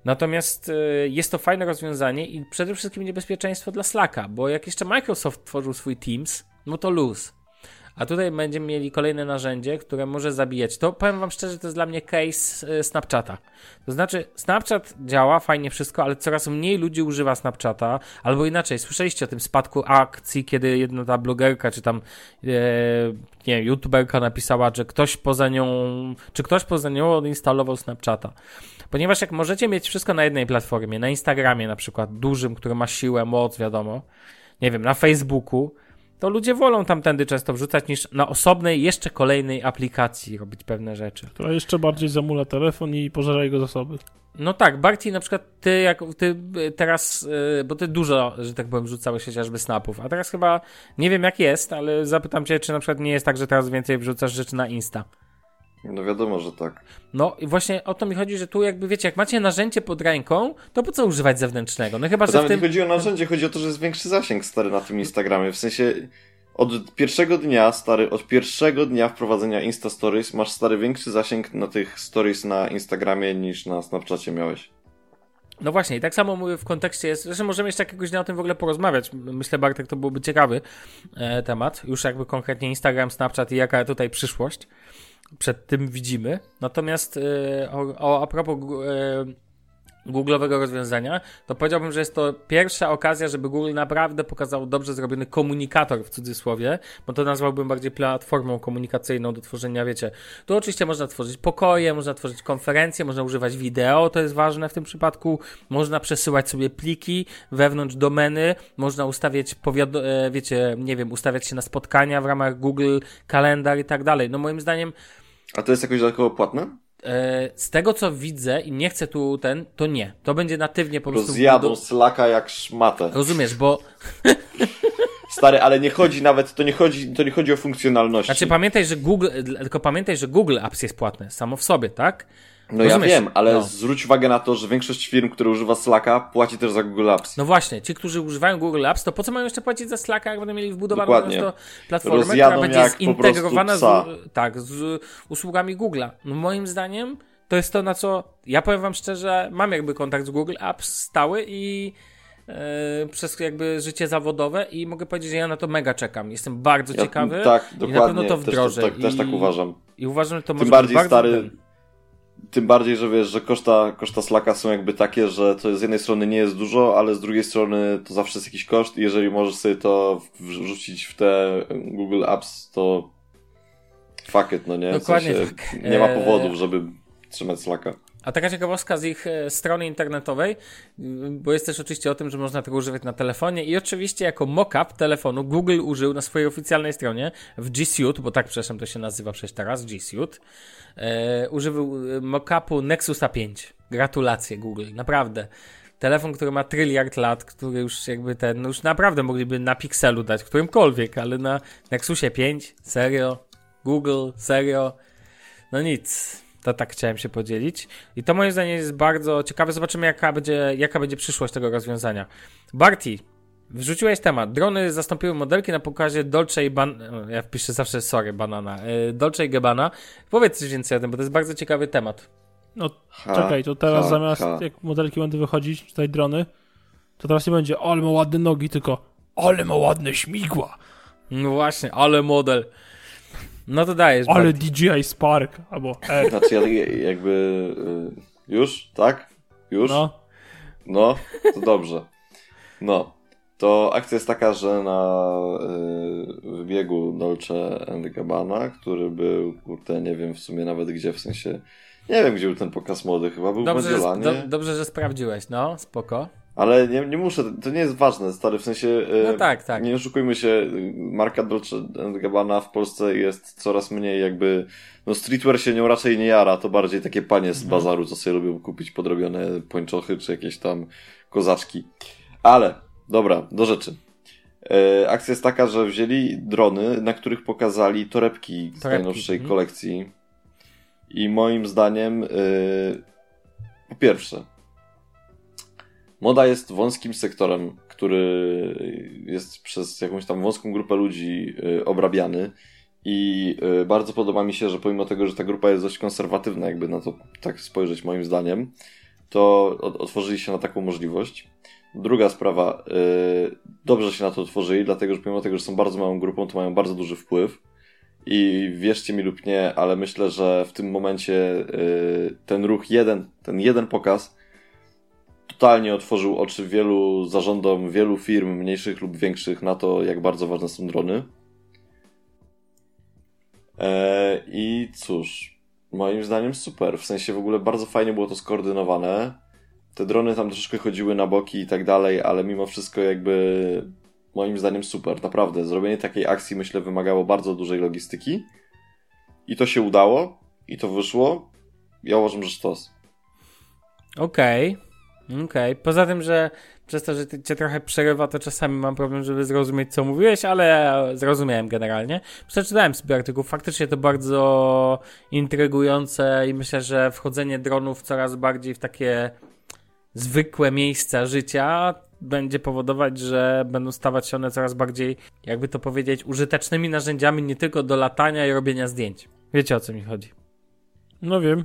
Natomiast jest to fajne rozwiązanie i przede wszystkim niebezpieczeństwo dla Slacka, bo jak jeszcze Microsoft tworzył swój Teams, no to luz. A tutaj będziemy mieli kolejne narzędzie, które może zabijać. To powiem wam szczerze, to jest dla mnie case Snapchata. To znaczy Snapchat działa fajnie wszystko, ale coraz mniej ludzi używa Snapchata. Albo inaczej, słyszeliście o tym spadku akcji, kiedy jedna ta blogerka czy tam nie wiem, youtuberka napisała, że ktoś poza nią odinstalował Snapchata. Ponieważ jak możecie mieć wszystko na jednej platformie, na Instagramie na przykład, dużym, który ma siłę, moc, wiadomo, nie wiem, na Facebooku, to ludzie wolą tamtędy często wrzucać niż na osobnej, jeszcze kolejnej aplikacji robić pewne rzeczy. Która jeszcze bardziej zamula telefon i pożera jego zasoby. No tak, bardziej na przykład ty teraz, bo ty dużo, że tak powiem, wrzucałeś chociażby snapów, a teraz chyba, nie wiem jak jest, ale zapytam cię, czy na przykład nie jest tak, że teraz więcej wrzucasz rzeczy na Insta. No wiadomo, że tak. No i właśnie o to mi chodzi, że tu jakby wiecie, jak macie narzędzie pod ręką, to po co używać zewnętrznego? No chyba, że w tym... nie chodzi o narzędzie, chodzi o to, że jest większy zasięg, stary, na tym Instagramie. W sensie od pierwszego dnia wprowadzenia Insta Stories masz, stary, większy zasięg na tych stories na Instagramie niż na Snapchacie miałeś. No właśnie, i tak samo mówię w kontekście jest, zresztą możemy jeszcze jakiegoś dnia o tym w ogóle porozmawiać, myślę, Bartek, to byłby ciekawy temat, już jakby konkretnie Instagram, Snapchat i jaka tutaj przyszłość przed tym widzimy. Natomiast a propos Google'owego rozwiązania, to powiedziałbym, że jest to pierwsza okazja, żeby Google naprawdę pokazał dobrze zrobiony komunikator, w cudzysłowie, bo to nazwałbym bardziej platformą komunikacyjną do tworzenia, wiecie. Tu oczywiście można tworzyć pokoje, można tworzyć konferencje, można używać wideo, to jest ważne w tym przypadku, można przesyłać sobie pliki wewnątrz domeny, można ustawiać, ustawiać się na spotkania w ramach Google, kalendar i tak dalej. No moim zdaniem... A to jest jakoś dodatkowo płatne? Z tego co widzę i nie chcę tu to nie. To będzie natywnie po prostu... Rozjadą Slacka jak szmatę. Rozumiesz, bo... Stary, ale nie chodzi nawet, to nie chodzi o funkcjonalności. Znaczy pamiętaj, że Google Apps jest płatne samo w sobie, tak? No rozumiesz? Ja wiem, ale Zwróć uwagę na to, że większość firm, które używa Slacka, płaci też za Google Apps. No właśnie, ci, którzy używają Google Apps, to po co mają jeszcze płacić za Slacka, jak będą mieli wbudowaną to platformę, rozjadą, która będzie zintegrowana z usługami Google'a. No moim zdaniem to jest to, na co ja powiem wam szczerze, mam jakby kontakt z Google Apps stały i przez jakby życie zawodowe i mogę powiedzieć, że ja na to mega czekam. Jestem bardzo ciekawy. Tak, dokładnie. I na pewno to wdrożę. Też tak uważam. I uważam, że to może być bardzo... Tym bardziej, że wiesz, że koszta Slacka są jakby takie, że to z jednej strony nie jest dużo, ale z drugiej strony to zawsze jest jakiś koszt i jeżeli możesz sobie to wrzucić w te Google Apps, to fuck it, no nie? Dokładnie w sensie tak. Nie ma powodów, żeby trzymać Slacka. A taka ciekawostka z ich strony internetowej, bo jest też oczywiście o tym, że można tego używać na telefonie i oczywiście jako mock-up telefonu Google użył na swojej oficjalnej stronie w G Suite, bo tak przepraszam to się nazywa przecież teraz, G Suite, użył mock-upu Nexusa 5. Gratulacje Google, naprawdę. Telefon, który ma tryliard lat, który już jakby już naprawdę mogliby na Pixelu dać którymkolwiek, ale na Nexusie 5, serio, Google, serio, no nic. To tak chciałem się podzielić. I to moim zdaniem jest bardzo ciekawe. Zobaczymy, jaka będzie przyszłość tego rozwiązania. Barty, wrzuciłeś temat. Drony zastąpiły modelki na pokazie Dolce i Banana. Ja wpiszę zawsze banana. Dolce i Gabbana. Powiedz coś więcej o tym, bo to jest bardzo ciekawy temat. No czekaj, to teraz zamiast jak modelki będą wychodzić, tutaj drony, to teraz nie będzie ale ma ładne nogi, tylko ale ma ładne śmigła. No właśnie, ale model. No to dajesz. Ale DJI Spark albo R. Znaczy jakby... Już? Tak? Już? No, to dobrze. No, to akcja jest taka, że na wybiegu Dolce & Gabbana, który był, nie wiem w sumie nawet gdzie, w sensie... Nie wiem, gdzie był ten pokaz mody, chyba był w Mediolanie. Dobrze, że sprawdziłeś, no, spoko. Ale nie muszę, to nie jest ważne, stary, w sensie, no tak. Nie oszukujmy się, marka Dolce & Gabbana w Polsce jest coraz mniej jakby, no streetwear się nią raczej nie jara, to bardziej takie panie z bazaru, co sobie lubią kupić podrobione pończochy, czy jakieś tam kozaczki. Ale, dobra, do rzeczy. Akcja jest taka, że wzięli drony, na których pokazali torebki z najnowszej kolekcji i moim zdaniem, po pierwsze, moda jest wąskim sektorem, który jest przez jakąś tam wąską grupę ludzi obrabiany i bardzo podoba mi się, że pomimo tego, że ta grupa jest dość konserwatywna, jakby na to tak spojrzeć moim zdaniem, to otworzyli się na taką możliwość. Druga sprawa, dobrze się na to otworzyli, dlatego że pomimo tego, że są bardzo małą grupą, to mają bardzo duży wpływ i wierzcie mi lub nie, ale myślę, że w tym momencie ten ruch ten jeden pokaz totalnie otworzył oczy wielu zarządom, wielu firm, mniejszych lub większych, na to, jak bardzo ważne są drony. I cóż, moim zdaniem super, w sensie w ogóle bardzo fajnie było to skoordynowane. Te drony tam troszkę chodziły na boki i tak dalej, ale mimo wszystko jakby moim zdaniem super, naprawdę. Zrobienie takiej akcji, myślę, wymagało bardzo dużej logistyki i to się udało i to wyszło. Ja uważam, że sztos. Okej. Poza tym, że przez to, że cię trochę przerywa, to czasami mam problem, żeby zrozumieć, co mówiłeś, ale zrozumiałem generalnie. Przeczytałem sobie artykuł. Faktycznie to bardzo intrygujące i myślę, że wchodzenie dronów coraz bardziej w takie zwykłe miejsca życia będzie powodować, że będą stawać się one coraz bardziej, jakby to powiedzieć, użytecznymi narzędziami nie tylko do latania i robienia zdjęć. Wiecie, o co mi chodzi? No wiem.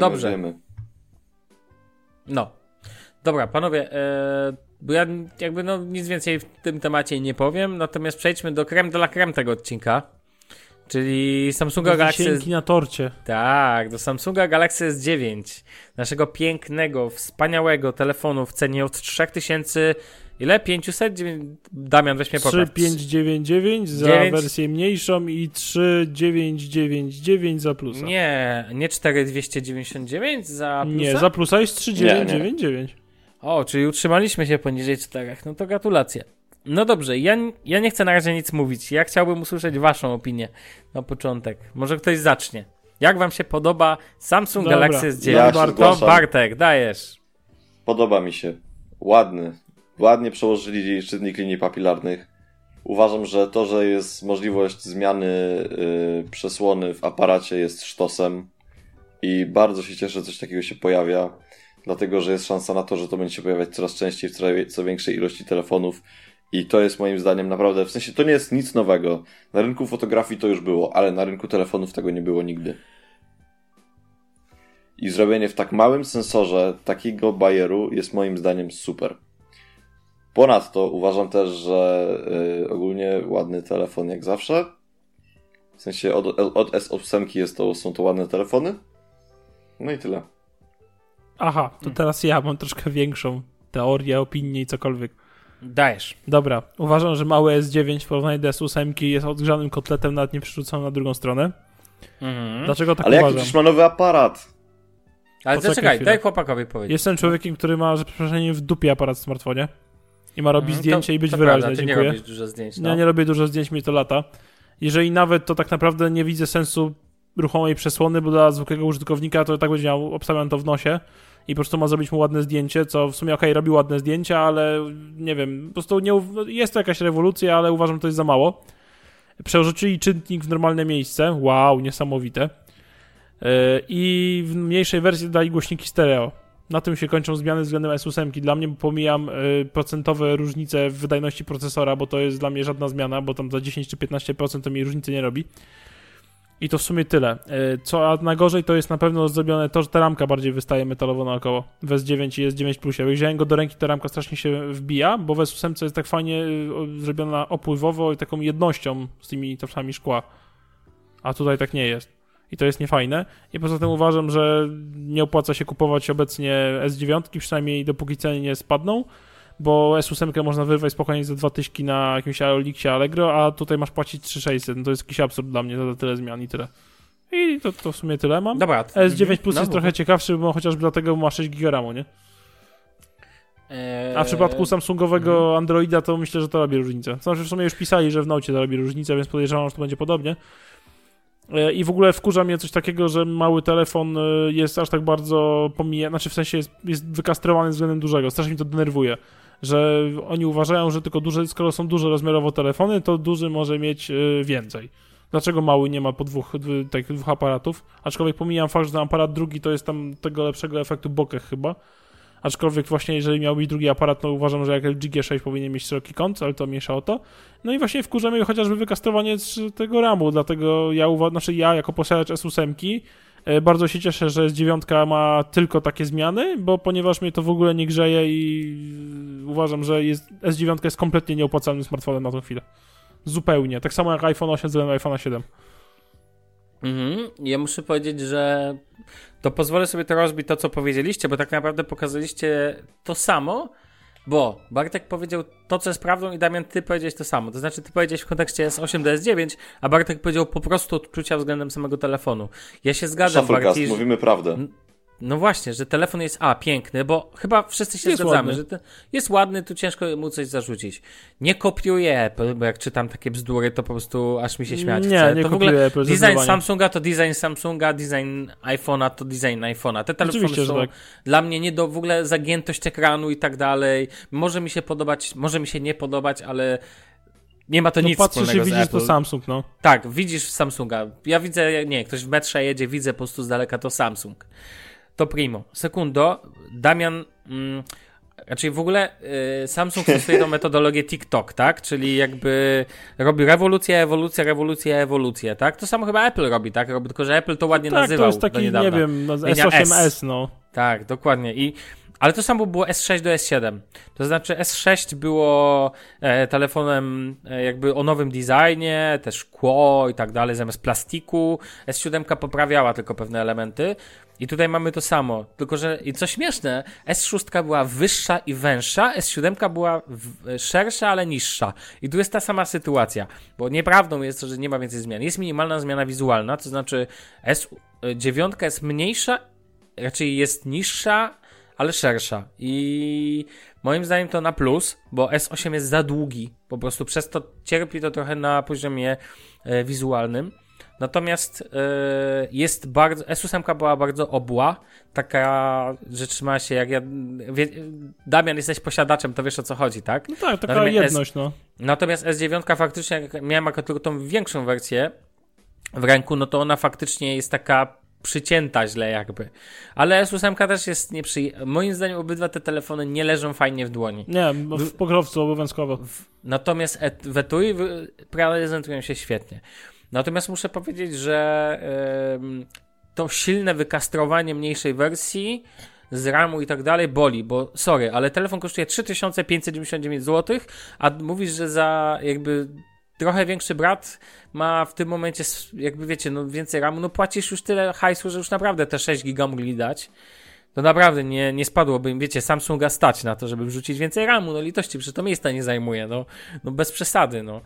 Dobrze. Wiemy. No. Dobra, panowie, bo ja jakby nic więcej w tym temacie nie powiem, natomiast przejdźmy do creme de la creme tego odcinka, czyli Samsunga Galaxy... na torcie. Tak, do Samsunga Galaxy S9, naszego pięknego, wspaniałego telefonu w cenie od 3000... Ile? 500? Damian, weź mnie popraw. 3599 za 9... wersję mniejszą i 3999 za plusa. Nie 4299 za plusa? Nie, za plusa jest 3999. O, czyli utrzymaliśmy się poniżej 4, no to gratulacje. No dobrze, ja nie chcę na razie nic mówić, ja chciałbym usłyszeć waszą opinię na początek. Może ktoś zacznie. Jak wam się podoba Samsung Galaxy S9? Ja Bartek, dajesz. Podoba mi się. Ładnie przełożyli czytnik linii papilarnych. Uważam, że to, że jest możliwość zmiany przesłony w aparacie, jest sztosem i bardzo się cieszę, że coś takiego się pojawia, dlatego, że jest szansa na to, że to będzie się pojawiać coraz częściej w co większej ilości telefonów i to jest moim zdaniem naprawdę, w sensie to nie jest nic nowego. Na rynku fotografii to już było, ale na rynku telefonów tego nie było nigdy. I zrobienie w tak małym sensorze takiego bajeru jest moim zdaniem super. Ponadto uważam też, że ogólnie ładny telefon jak zawsze. W sensie od S8 są to ładne telefony. No i tyle. Aha, to teraz ja mam troszkę większą teorię, opinię i cokolwiek. Dajesz. Dobra, uważam, że mały S9 w porównaniu do S8 jest odgrzanym kotletem, nawet nie przerzucony na drugą stronę. Mhm. Dlaczego tak uważam? Ale jak ma nowy aparat? Ale zaczekaj, daj chłopakowi powiedzieć. Jestem człowiekiem, który ma, że przepraszam, w dupie aparat w smartfonie. I ma robić zdjęcia i być wyraźny. Prawda, dziękuję. Nie robisz dużo zdjęć. No. Ja nie robię dużo zdjęć, mi to lata. Jeżeli nawet, to tak naprawdę nie widzę sensu ruchomej przesłony, bo dla zwykłego użytkownika to tak będzie miał, obstawiam to w nosie i po prostu ma zrobić mu ładne zdjęcie, co w sumie okej, robi ładne zdjęcia, ale nie wiem, po prostu nie, jest to jakaś rewolucja, ale uważam, że to jest za mało. Przerzucili czytnik w normalne miejsce. Wow, niesamowite. I w mniejszej wersji dali głośniki stereo. Na tym się kończą zmiany względem S8. Dla mnie pomijam procentowe różnice w wydajności procesora, bo to jest dla mnie żadna zmiana, bo tam za 10 czy 15% to mi różnicy nie robi. I to w sumie tyle. Co najgorzej, to jest na pewno zrobione to, że ta ramka bardziej wystaje metalowo naokoło. W S9 i S9 Plusie. Jak wziąłem go do ręki, ta ramka strasznie się wbija, bo w S8 jest tak fajnie zrobiona opływowo i taką jednością z tymi taflami szkła. A tutaj tak nie jest. I to jest niefajne. I poza tym uważam, że nie opłaca się kupować obecnie S9, przynajmniej dopóki ceny nie spadną, bo S8 można wyrwać spokojnie za 2000 na jakimś Aeolixie Allegro, a tutaj masz płacić 3600. No to jest jakiś absurd dla mnie za tyle zmian i tyle. I to w sumie tyle mam. Dobra, S9 Plus jest trochę ciekawszy, bo chociażby dlatego ma 6 GB RAM, nie? A w przypadku samsungowego Androida to myślę, że to robi różnicę. Znaczy w sumie już pisali, że w Nocie to robi różnicę, więc podejrzewam, że to będzie podobnie. I w ogóle wkurza mnie coś takiego, że mały telefon jest aż tak bardzo pomijany, znaczy w sensie jest wykastrowany względem dużego. Strasznie mi to denerwuje, że oni uważają, że tylko duże, skoro są duże rozmiarowo telefony, to duży może mieć więcej. Dlaczego mały nie ma po dwóch aparatów? Aczkolwiek pomijam fakt, że aparat drugi to jest tam tego lepszego efektu bokeh chyba. Aczkolwiek właśnie jeżeli miał być drugi aparat, to uważam, że jak LG G6 powinien mieć szeroki kąt, ale to mniejsza o to. No i właśnie wkurza mnie chociażby wykastrowanie z tego ramu, dlatego ja jako posiadacz S8 bardzo się cieszę, że S9 ma tylko takie zmiany, ponieważ mnie to w ogóle nie grzeje i uważam, że S9 jest kompletnie nieopłacalnym smartfonem na tą chwilę. Zupełnie. Tak samo jak iPhone 8 względem iPhone 7. Ja muszę powiedzieć, że to pozwolę sobie to rozbić, to co powiedzieliście, bo tak naprawdę pokazaliście to samo, bo Bartek powiedział to, co jest prawdą i Damian, ty powiedziałeś to samo. To znaczy, ty powiedziałeś w kontekście S8 do S9, a Bartek powiedział po prostu odczucia względem samego telefonu. Ja się zgadzam, ShuffleCast, mówimy prawdę. no właśnie, że telefon jest piękny, bo chyba wszyscy się jest zgadzamy, ładny. Że jest ładny, tu ciężko mu coś zarzucić. Nie kopiuje Apple, bo jak czytam takie bzdury, to po prostu aż mi się śmiać chce. Nie to w ogóle Apple, design Samsunga to design Samsunga, design iPhone'a to design iPhone'a. Te telefony są dla mnie nie do w ogóle zagiętość ekranu i tak dalej. Może mi się podobać, może mi się nie podobać, ale nie ma to nic wspólnego z Apple. Patrzysz i widzisz to Samsung, no. Tak, widzisz Samsunga. Ja widzę, nie, ktoś w metrze jedzie, widzę po prostu z daleka to Samsung. To primo. Sekundo, Damian, raczej w ogóle Samsung stosuje tą metodologię TikTok, tak? Czyli jakby robi rewolucję, tak? To samo chyba Apple robi, tak? Robi, tylko że Apple to ładnie nazywał. Tak, to jest taki, nie wiem, S8S, no. Tak, dokładnie. Ale to samo było S6 do S7. To znaczy S6 było telefonem jakby o nowym designie, też szkło i tak dalej, zamiast plastiku. S7 poprawiała tylko pewne elementy. I tutaj mamy to samo. Tylko że, i co śmieszne, S6 była wyższa i węższa, S7 była szersza, ale niższa. I tu jest ta sama sytuacja. Bo nieprawdą jest to, że nie ma więcej zmian. Jest minimalna zmiana wizualna, to znaczy S9 jest mniejsza, raczej jest niższa, ale szersza. I moim zdaniem to na plus, bo S8 jest za długi. Po prostu przez to cierpi to trochę na poziomie wizualnym. Natomiast jest bardzo, S8 była bardzo obła, taka, że trzyma się jak ja, Damian, jesteś posiadaczem, to wiesz o co chodzi, tak? No tak, taka natomiast jedność, no. Natomiast S9 faktycznie, jak miałem jako tylko tą większą wersję w ręku, no to ona faktycznie jest taka przycięta źle jakby. Ale S8 też jest nieprzyjemna. Moim zdaniem obydwa te telefony nie leżą fajnie w dłoni. Nie, w pokrowcu obowiązkowo. Natomiast w etui prezentują się świetnie. Natomiast muszę powiedzieć, że to silne wykastrowanie mniejszej wersji z ramu i tak dalej boli, bo sorry, ale telefon kosztuje 3599 zł, a mówisz, że za jakby trochę większy brat ma w tym momencie jakby wiecie, no więcej ramu, no płacisz już tyle hajsu, że już naprawdę te 6 giga mogli dać. To naprawdę nie spadłoby im, wiecie, Samsunga stać na to, żeby wrzucić więcej ramu, no litości, przecież to miejsca nie zajmuje, no bez przesady, no.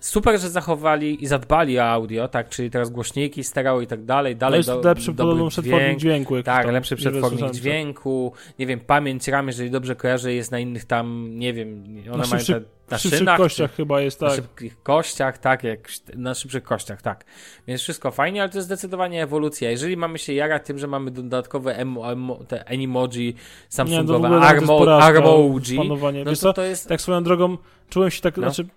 Super, że zachowali i zadbali o audio, tak, czyli teraz głośniki, stereo i tak dalej. Dalej jest lepszy przetwornik dźwięku. Tak, lepszy przetwornik dźwięku. Nie wiem, pamięć RAM, jeżeli dobrze kojarzę, jest na innych tam, nie wiem, one mają te na szybszych kościach chyba jest, tak. Na szybkich kościach, tak, na szybszych kościach, tak. Więc wszystko fajnie, ale to jest zdecydowanie ewolucja. Jeżeli mamy się jarać tym, że mamy dodatkowe te Animoji, Samsungowe, Armoji, no wiesz to, to jest... Tak swoją drogą czułem się tak, no. Znaczy...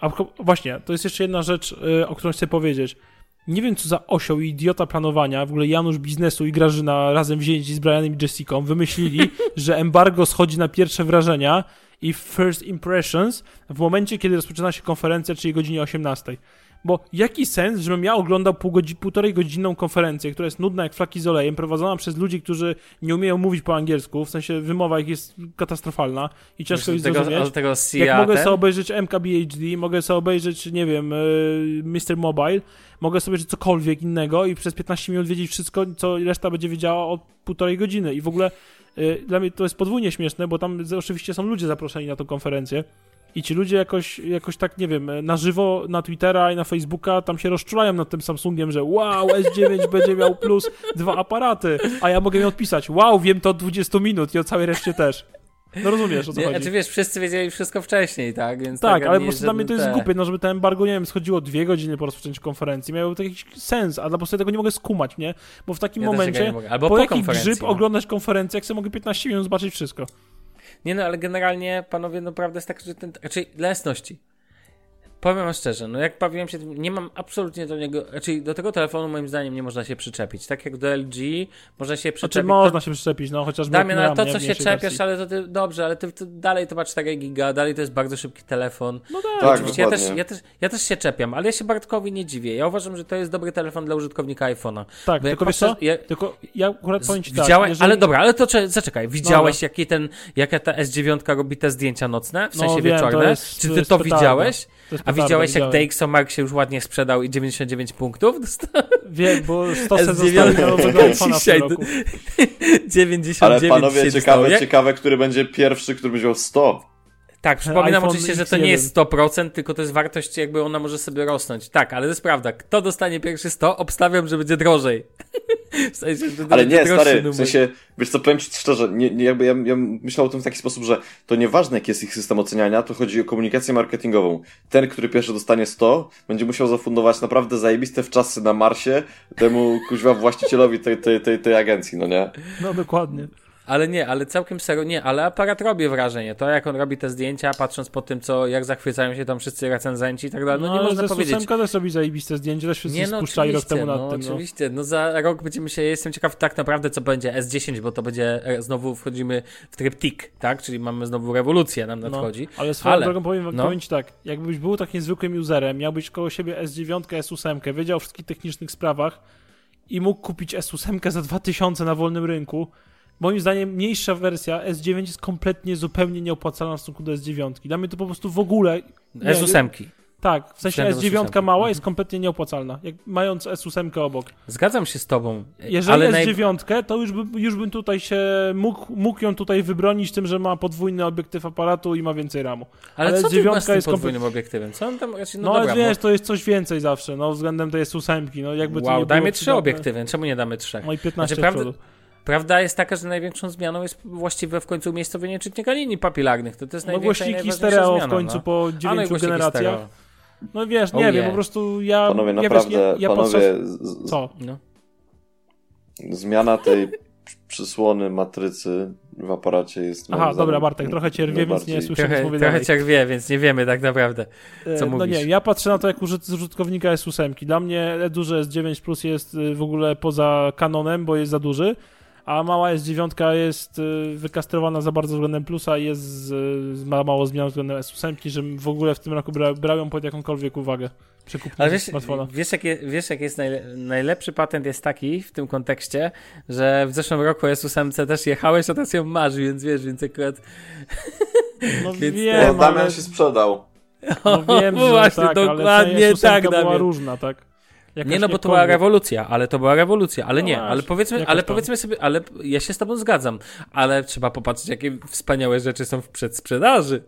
A właśnie, to jest jeszcze jedna rzecz, o którą chcę powiedzieć. Nie wiem, co za osioł i idiota planowania, w ogóle Janusz Biznesu i Grażyna razem wzięci z Brianem i Jessicą wymyślili, że embargo schodzi na pierwsze wrażenia i first impressions w momencie, kiedy rozpoczyna się konferencja, czyli godzinie 18. Bo jaki sens, żebym ja oglądał półtorej godzinną konferencję, która jest nudna jak flaki z olejem, prowadzona przez ludzi, którzy nie umieją mówić po angielsku, w sensie wymowa ich jest katastrofalna i ciężko jest zrozumieć. Jak mogę sobie obejrzeć MKBHD, mogę sobie obejrzeć, nie wiem, Mr. Mobile, mogę sobie obejrzeć cokolwiek innego i przez 15 minut wiedzieć wszystko, co reszta będzie wiedziała od półtorej godziny. I w ogóle dla mnie to jest podwójnie śmieszne, bo tam oczywiście są ludzie zaproszeni na tą konferencję. I ci ludzie jakoś tak, nie wiem, na żywo, na Twittera i na Facebooka tam się rozczulają nad tym Samsungiem, że wow, S9 będzie miał plus dwa aparaty, a ja mogę mi odpisać, wow, wiem to od 20 minut i o całej reszcie też. No rozumiesz, o co chodzi. Znaczy wiesz, wszyscy wiedzieli wszystko wcześniej, tak? Więc tak, ale po prostu dla mnie to jest głupie, no żeby to embargo, nie wiem, schodziło 2 godziny po rozpoczęciu konferencji, miałoby to jakiś sens, a dla prostu tego nie mogę skumać, nie? Bo w takim momencie, po jaki grzyb oglądasz konferencję, jak sobie mogę 15 minut zobaczyć wszystko. Nie no, ale generalnie, panowie, no prawda jest tak, że raczej dla jasności. Powiem wam szczerze, no jak bawiłem się tym, nie mam absolutnie do niego, raczej do tego telefonu moim zdaniem nie można się przyczepić. Tak jak do LG można się przyczepić. Znaczy można się przyczepić, no chociaż... Damian, ale to co się czepiasz, ale to ty, dobrze, ale ty dalej to ma 4 giga, dalej to jest bardzo szybki telefon. No tak, oczywiście ja też się czepiam, ale ja się Bartkowi nie dziwię. Ja uważam, że to jest dobry telefon dla użytkownika iPhone'a. Tak, tylko wiesz co? Tylko ja akurat powiem ci tak. Jeżeli... Ale dobra, ale to zaczekaj, widziałeś jaka ta S9 robi te zdjęcia nocne, w sensie no, wieczorne? Czy ty to widziałeś? A widziałeś, jak DxOMark się już ładnie sprzedał i 99 punktów dostał? Wiem, bo 100 zostało nowego iPhone'a w tym roku. 99 Ale panowie, ciekawe, który będzie pierwszy, który będzie miał 100. Tak, przypominam oczywiście, że to nie jest 100%, tylko to jest wartość, jakby ona może sobie rosnąć. Tak, ale to jest prawda. Kto dostanie pierwszy 100, obstawiam, że będzie drożej. W sensie, ale nie, stary, w sensie, wiesz co, powiem ci szczerze, ja myślałem o tym w taki sposób, że to nieważne, jaki jest ich system oceniania, to chodzi o komunikację marketingową. Ten, który pierwszy dostanie 100, będzie musiał zafundować naprawdę zajebiste wczasy na Marsie temu, kuźwa, właścicielowi tej agencji, no nie? No, dokładnie. Ale nie, ale całkiem serio, nie, ale aparat robi wrażenie. To, jak on robi te zdjęcia, patrząc po tym, jak zachwycają się tam wszyscy recenzenci i tak dalej, no nie można powiedzieć. No, ale też robi zajebiste zdjęcie, też wszyscy spuszczali rok temu nad tym. Oczywiście, no za rok będziemy się, jestem ciekaw tak naprawdę, co będzie S10, bo to będzie, znowu wchodzimy w tryb TIC, tak? Czyli mamy znowu rewolucję, nam nadchodzi. Ale swoją drogą powiem ci tak, jakbyś był takim zwykłym userem, miałbyś koło siebie S9, S8, wiedział o wszystkich technicznych sprawach i mógł kupić S8 za 2000 na wolnym rynku. Moim zdaniem mniejsza wersja S9 jest kompletnie, zupełnie nieopłacalna w stosunku do S9. Dla mnie to po prostu w ogóle... S8. Tak, w sensie S9 mała jest kompletnie nieopłacalna, mając S8 obok. Zgadzam się z tobą. Jeżeli S9, to już bym tutaj się mógł ją tutaj wybronić tym, że ma podwójny obiektyw aparatu i ma więcej ramu. Ale co S9 jest podwójnym obiektywem? Co on tam? No dobra, wiesz, to jest coś więcej zawsze, no względem tej S8. No, jakby to nie dajmy było 3 obiektywy, czemu nie damy 3? No i 15 Prawda jest taka, że największą zmianą jest właściwie w końcu umiejscowienie czytnika linii papilarnych. To jest największa i najważniejsza zmiana. No głośniki stereo w końcu po 9 generacjach. No wiesz, nie wiem, po prostu ja... Panowie, zmiana tej przysłony matrycy w aparacie jest... Aha, dobra, Bartek, trochę cię rwie, więc nie słyszę, co mówię dalej. Trochę cię rwie, więc nie wiemy tak naprawdę, co mówisz. No nie, ja patrzę na to jak użytkownika S8. Dla mnie duży S9 Plus jest w ogóle poza kanonem, bo jest za duży. A mała S9 jest wykastrowana za bardzo względem plusa i ma mało zmian względem S8, żebym w ogóle w tym roku brał ją pod jakąkolwiek uwagę przy kupnie smartfona. Wiesz, jak jest najlepszy patent jest taki w tym kontekście, że w zeszłym roku S8 też jechałeś, a teraz ją masz, więc wiesz, więc akurat... No wiem, Damian się sprzedał. No wiem, że właśnie, tak, dokładnie tak, była Damian. Różna, tak? Nie, no bo to była rewolucja, ale ja się z tobą zgadzam, ale trzeba popatrzeć, jakie wspaniałe rzeczy są w przedsprzedaży.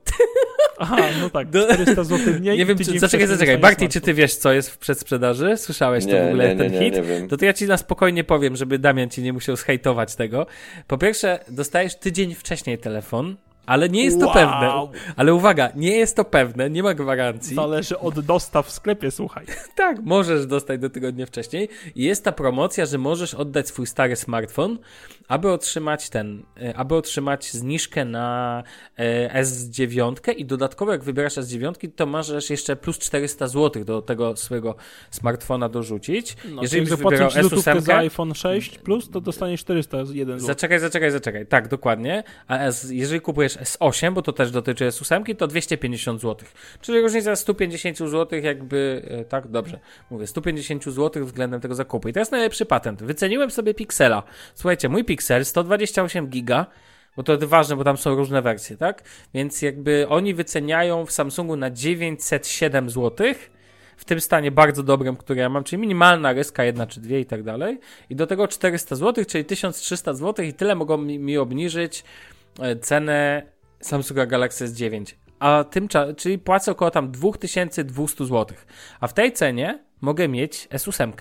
Aha, no tak, 400 zł mniej. Nie wiem, zaczekaj, Barty, czy ty wiesz, co jest w przedsprzedaży? Słyszałeś to w ogóle, ten hit? Nie wiem. To ja ci na spokojnie powiem, żeby Damian ci nie musiał zhejtować tego. Po pierwsze, dostajesz tydzień wcześniej telefon. Ale nie jest to pewne. Ale uwaga, nie jest to pewne, nie ma gwarancji. Zależy od dostaw w sklepie, słuchaj. Tak, możesz dostać do tygodnia wcześniej. I jest ta promocja, że możesz oddać swój stary smartfon, aby otrzymać zniżkę na S9 i dodatkowo jak wybierasz S9, to możesz jeszcze plus 400 zł do tego swojego smartfona dorzucić. No, jeżeli byś wybierał S8 za iPhone 6 Plus, to dostaniesz 401 zł. Zaczekaj. Tak, dokładnie. A jeżeli kupujesz S8, bo to też dotyczy S8, to 250 zł. Czyli różnica 150 zł jakby, tak, dobrze mówię, 150 zł względem tego zakupu. I teraz najlepszy patent. Wyceniłem sobie Pixela. Słuchajcie, mój Pixel 128 giga, bo to ważne, bo tam są różne wersje, tak? Więc jakby oni wyceniają w Samsungu na 907 zł, w tym stanie bardzo dobrym, który ja mam, czyli minimalna ryska, 1 czy 2 i tak dalej. I do tego 400 zł, czyli 1300 zł i tyle mogą mi obniżyć cenę Samsunga Galaxy S9, a tymczasem, czyli płacę około tam 2200 zł, a w tej cenie mogę mieć S8.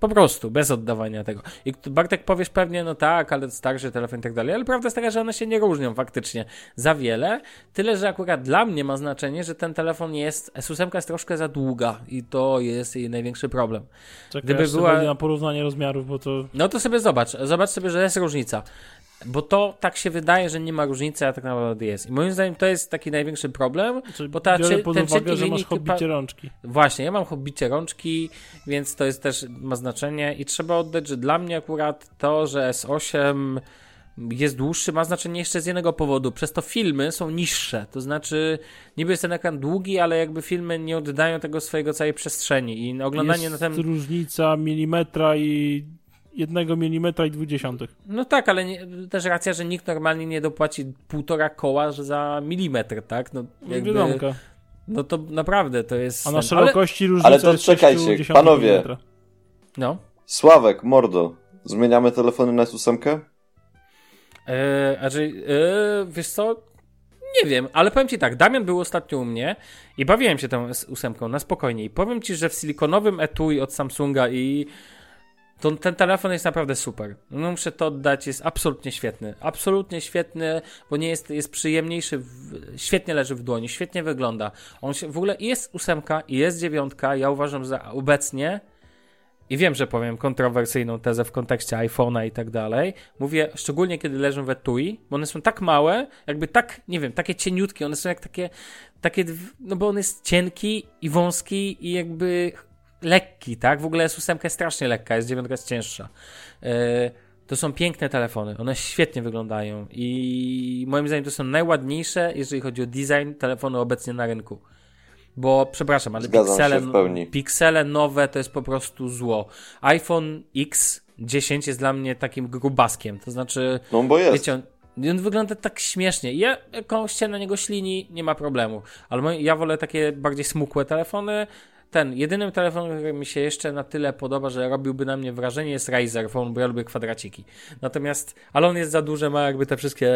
Po prostu, bez oddawania tego. I Bartek powiesz pewnie, no tak, ale starszy telefon i tak dalej, ale prawda jest taka, że one się nie różnią faktycznie za wiele, tyle, że akurat dla mnie ma znaczenie, że ten telefon jest, S8 jest troszkę za długa i to jest jej największy problem. Czekaj, gdyby była na porównanie rozmiarów, bo to... No to sobie zobacz sobie, że jest różnica. Bo to tak się wydaje, że nie ma różnicy, a tak naprawdę jest. I moim zdaniem to jest taki największy problem, czyli bo ten uwagę, że masz hobbicie rączki. Właśnie, ja mam hobbicie rączki, więc to jest też ma znaczenie i trzeba oddać, że dla mnie akurat to, że S8 jest dłuższy, ma znaczenie jeszcze z jednego powodu. Przez to filmy są niższe, to znaczy niby jest ten ekran długi, ale jakby filmy nie oddają tego swojego całej przestrzeni i oglądanie jest na ten... Jest różnica milimetra i... 1,20 mm. No tak, ale nie, też racja, że nikt normalnie nie dopłaci 1,5 koła za milimetr, tak? No jakby, no to naprawdę to jest... A na szerokości różnica jest... Ale to czekajcie, panowie. No. Sławek, mordo, zmieniamy telefony na S8? Wiesz co? Nie wiem, ale powiem ci tak, Damian był ostatnio u mnie i bawiłem się tą S8 na spokojnie i powiem ci, że w silikonowym etui od Samsunga i To ten telefon jest naprawdę super. No muszę to oddać, jest absolutnie świetny. Absolutnie świetny, bo nie jest przyjemniejszy, świetnie leży w dłoni, świetnie wygląda. On się, w ogóle jest 8 i jest 9, ja uważam, że obecnie, i wiem, że powiem kontrowersyjną tezę w kontekście iPhone'a i tak dalej, mówię szczególnie kiedy leżą w etui, bo one są tak małe, jakby tak, nie wiem, takie cieniutkie, one są jak takie, no bo on jest cienki i wąski i jakby... lekki, tak? W ogóle jest 8 strasznie lekka, jest 9 cięższa. To są piękne telefony, one świetnie wyglądają i moim zdaniem to są najładniejsze, jeżeli chodzi o design telefonu obecnie na rynku. Bo, przepraszam, ale piksele nowe to jest po prostu zło. iPhone X10 jest dla mnie takim grubaskiem, to znaczy... No bo jest. Wiecie, on wygląda tak śmiesznie. Ja, jak się na niego ślini, nie ma problemu. Ale ja wolę takie bardziej smukłe telefony. Ten jedynym telefonem, który mi się jeszcze na tyle podoba, że robiłby na mnie wrażenie, jest Razer, bo on robiłby kwadraciki. Natomiast, ale on jest za duży, ma jakby te wszystkie,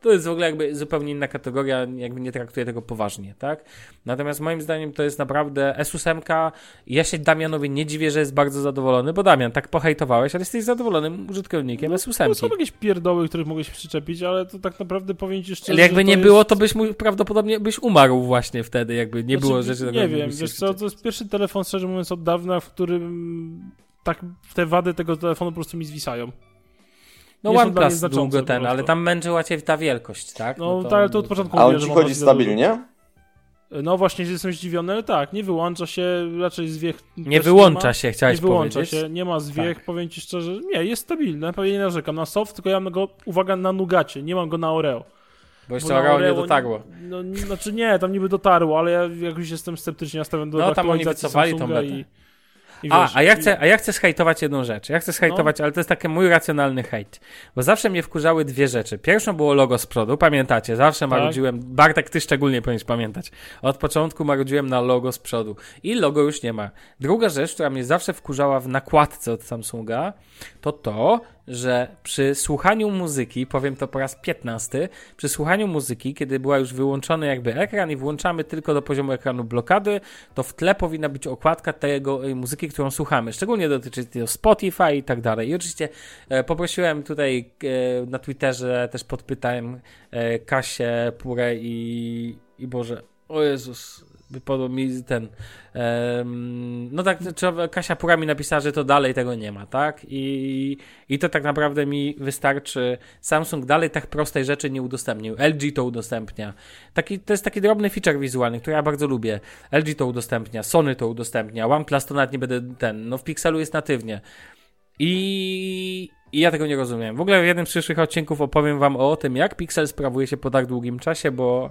to jest w ogóle jakby zupełnie inna kategoria, jakby nie traktuje tego poważnie, tak? Natomiast moim zdaniem to jest naprawdę S8. Ja się Damianowi nie dziwię, że jest bardzo zadowolony, bo Damian, tak pohejtowałeś, ale jesteś zadowolonym użytkownikiem S8. No są jakieś pierdoły, których mogłeś przyczepić, ale to tak naprawdę powiem ci szczerze, ale jakby nie było, to byś mu, prawdopodobnie byś umarł właśnie wtedy, jakby nie było rzeczy... Nie wiem, wiesz co, to jest pierwszy telefon, szczerze mówiąc, od dawna, w którym tak te wady tego telefonu po prostu mi zwisają. No OnePlus długo ten, ale tam męczyła cię ta wielkość, tak? No tak, ale to od początku... A on ci chodzi stabilnie? No właśnie, jestem zdziwiony, ale tak, nie wyłącza się, raczej zwiech... Nie wyłącza się, chciałeś powiedzieć? Nie wyłącza się, nie ma zwiech, tak. Powiem ci szczerze, nie, jest stabilne, pewnie nie narzekam na soft, tylko ja mam go, uwaga, na nugacie, nie mam go na Oreo. Bo jeszcze Oreo nie dotarło. No, znaczy nie, tam niby dotarło, ale ja jakoś jestem sceptycznie nastawiony do aktualizacji Samsunga tą metę. Ja chcę zhejtować jedną rzecz. Ja chcę zhejtować, ale to jest taki mój racjonalny hejt. Bo zawsze mnie wkurzały dwie rzeczy. Pierwszą było logo z przodu, pamiętacie? Zawsze marudziłem, Bartek, ty szczególnie powinieneś pamiętać. Od początku marudziłem na logo z przodu. I logo już nie ma. Druga rzecz, która mnie zawsze wkurzała w nakładce od Samsunga, to, że przy słuchaniu muzyki, powiem to po raz 15, przy słuchaniu muzyki, kiedy była już wyłączony jakby ekran i włączamy tylko do poziomu ekranu blokady, to w tle powinna być okładka tego muzyki, którą słuchamy. Szczególnie dotyczy to Spotify i tak dalej. I oczywiście poprosiłem tutaj na Twitterze, też podpytałem Kasię, Purę i Boże, o Jezus, wypadł mi ten... No tak, Kasia Pura mi napisała, że to dalej tego nie ma, tak? I to tak naprawdę mi wystarczy. Samsung dalej tak prostej rzeczy nie udostępnił. LG to udostępnia. To jest taki drobny feature wizualny, który ja bardzo lubię. LG to udostępnia, Sony to udostępnia, OnePlus to nawet nie będę ten... No w Pixelu jest natywnie. I ja tego nie rozumiem. W ogóle w jednym z przyszłych odcinków opowiem wam o tym, jak Pixel sprawuje się po tak długim czasie, bo...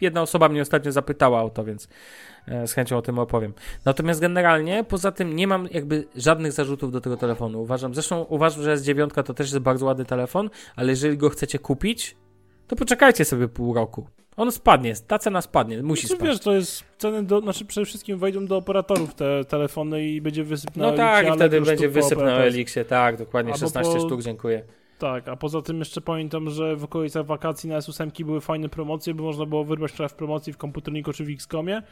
Jedna osoba mnie ostatnio zapytała o to, więc z chęcią o tym opowiem. Natomiast generalnie, poza tym nie mam jakby żadnych zarzutów do tego telefonu. Uważam, że S9 to też jest bardzo ładny telefon, ale jeżeli go chcecie kupić, to poczekajcie sobie pół roku. On spadnie, ta cena spadnie, musi spaść. Wiesz, to jest ceny, przede wszystkim wejdą do operatorów te telefony i będzie wysyp na Elixie. No tak, i wtedy będzie wysyp na Elixie, tak, dokładnie, 16 sztuk, dziękuję. Tak, a poza tym jeszcze pamiętam, że w okolicach wakacji na S8 były fajne promocje, bo można było wyrwać w promocji w Komputerniku czy w Xcomie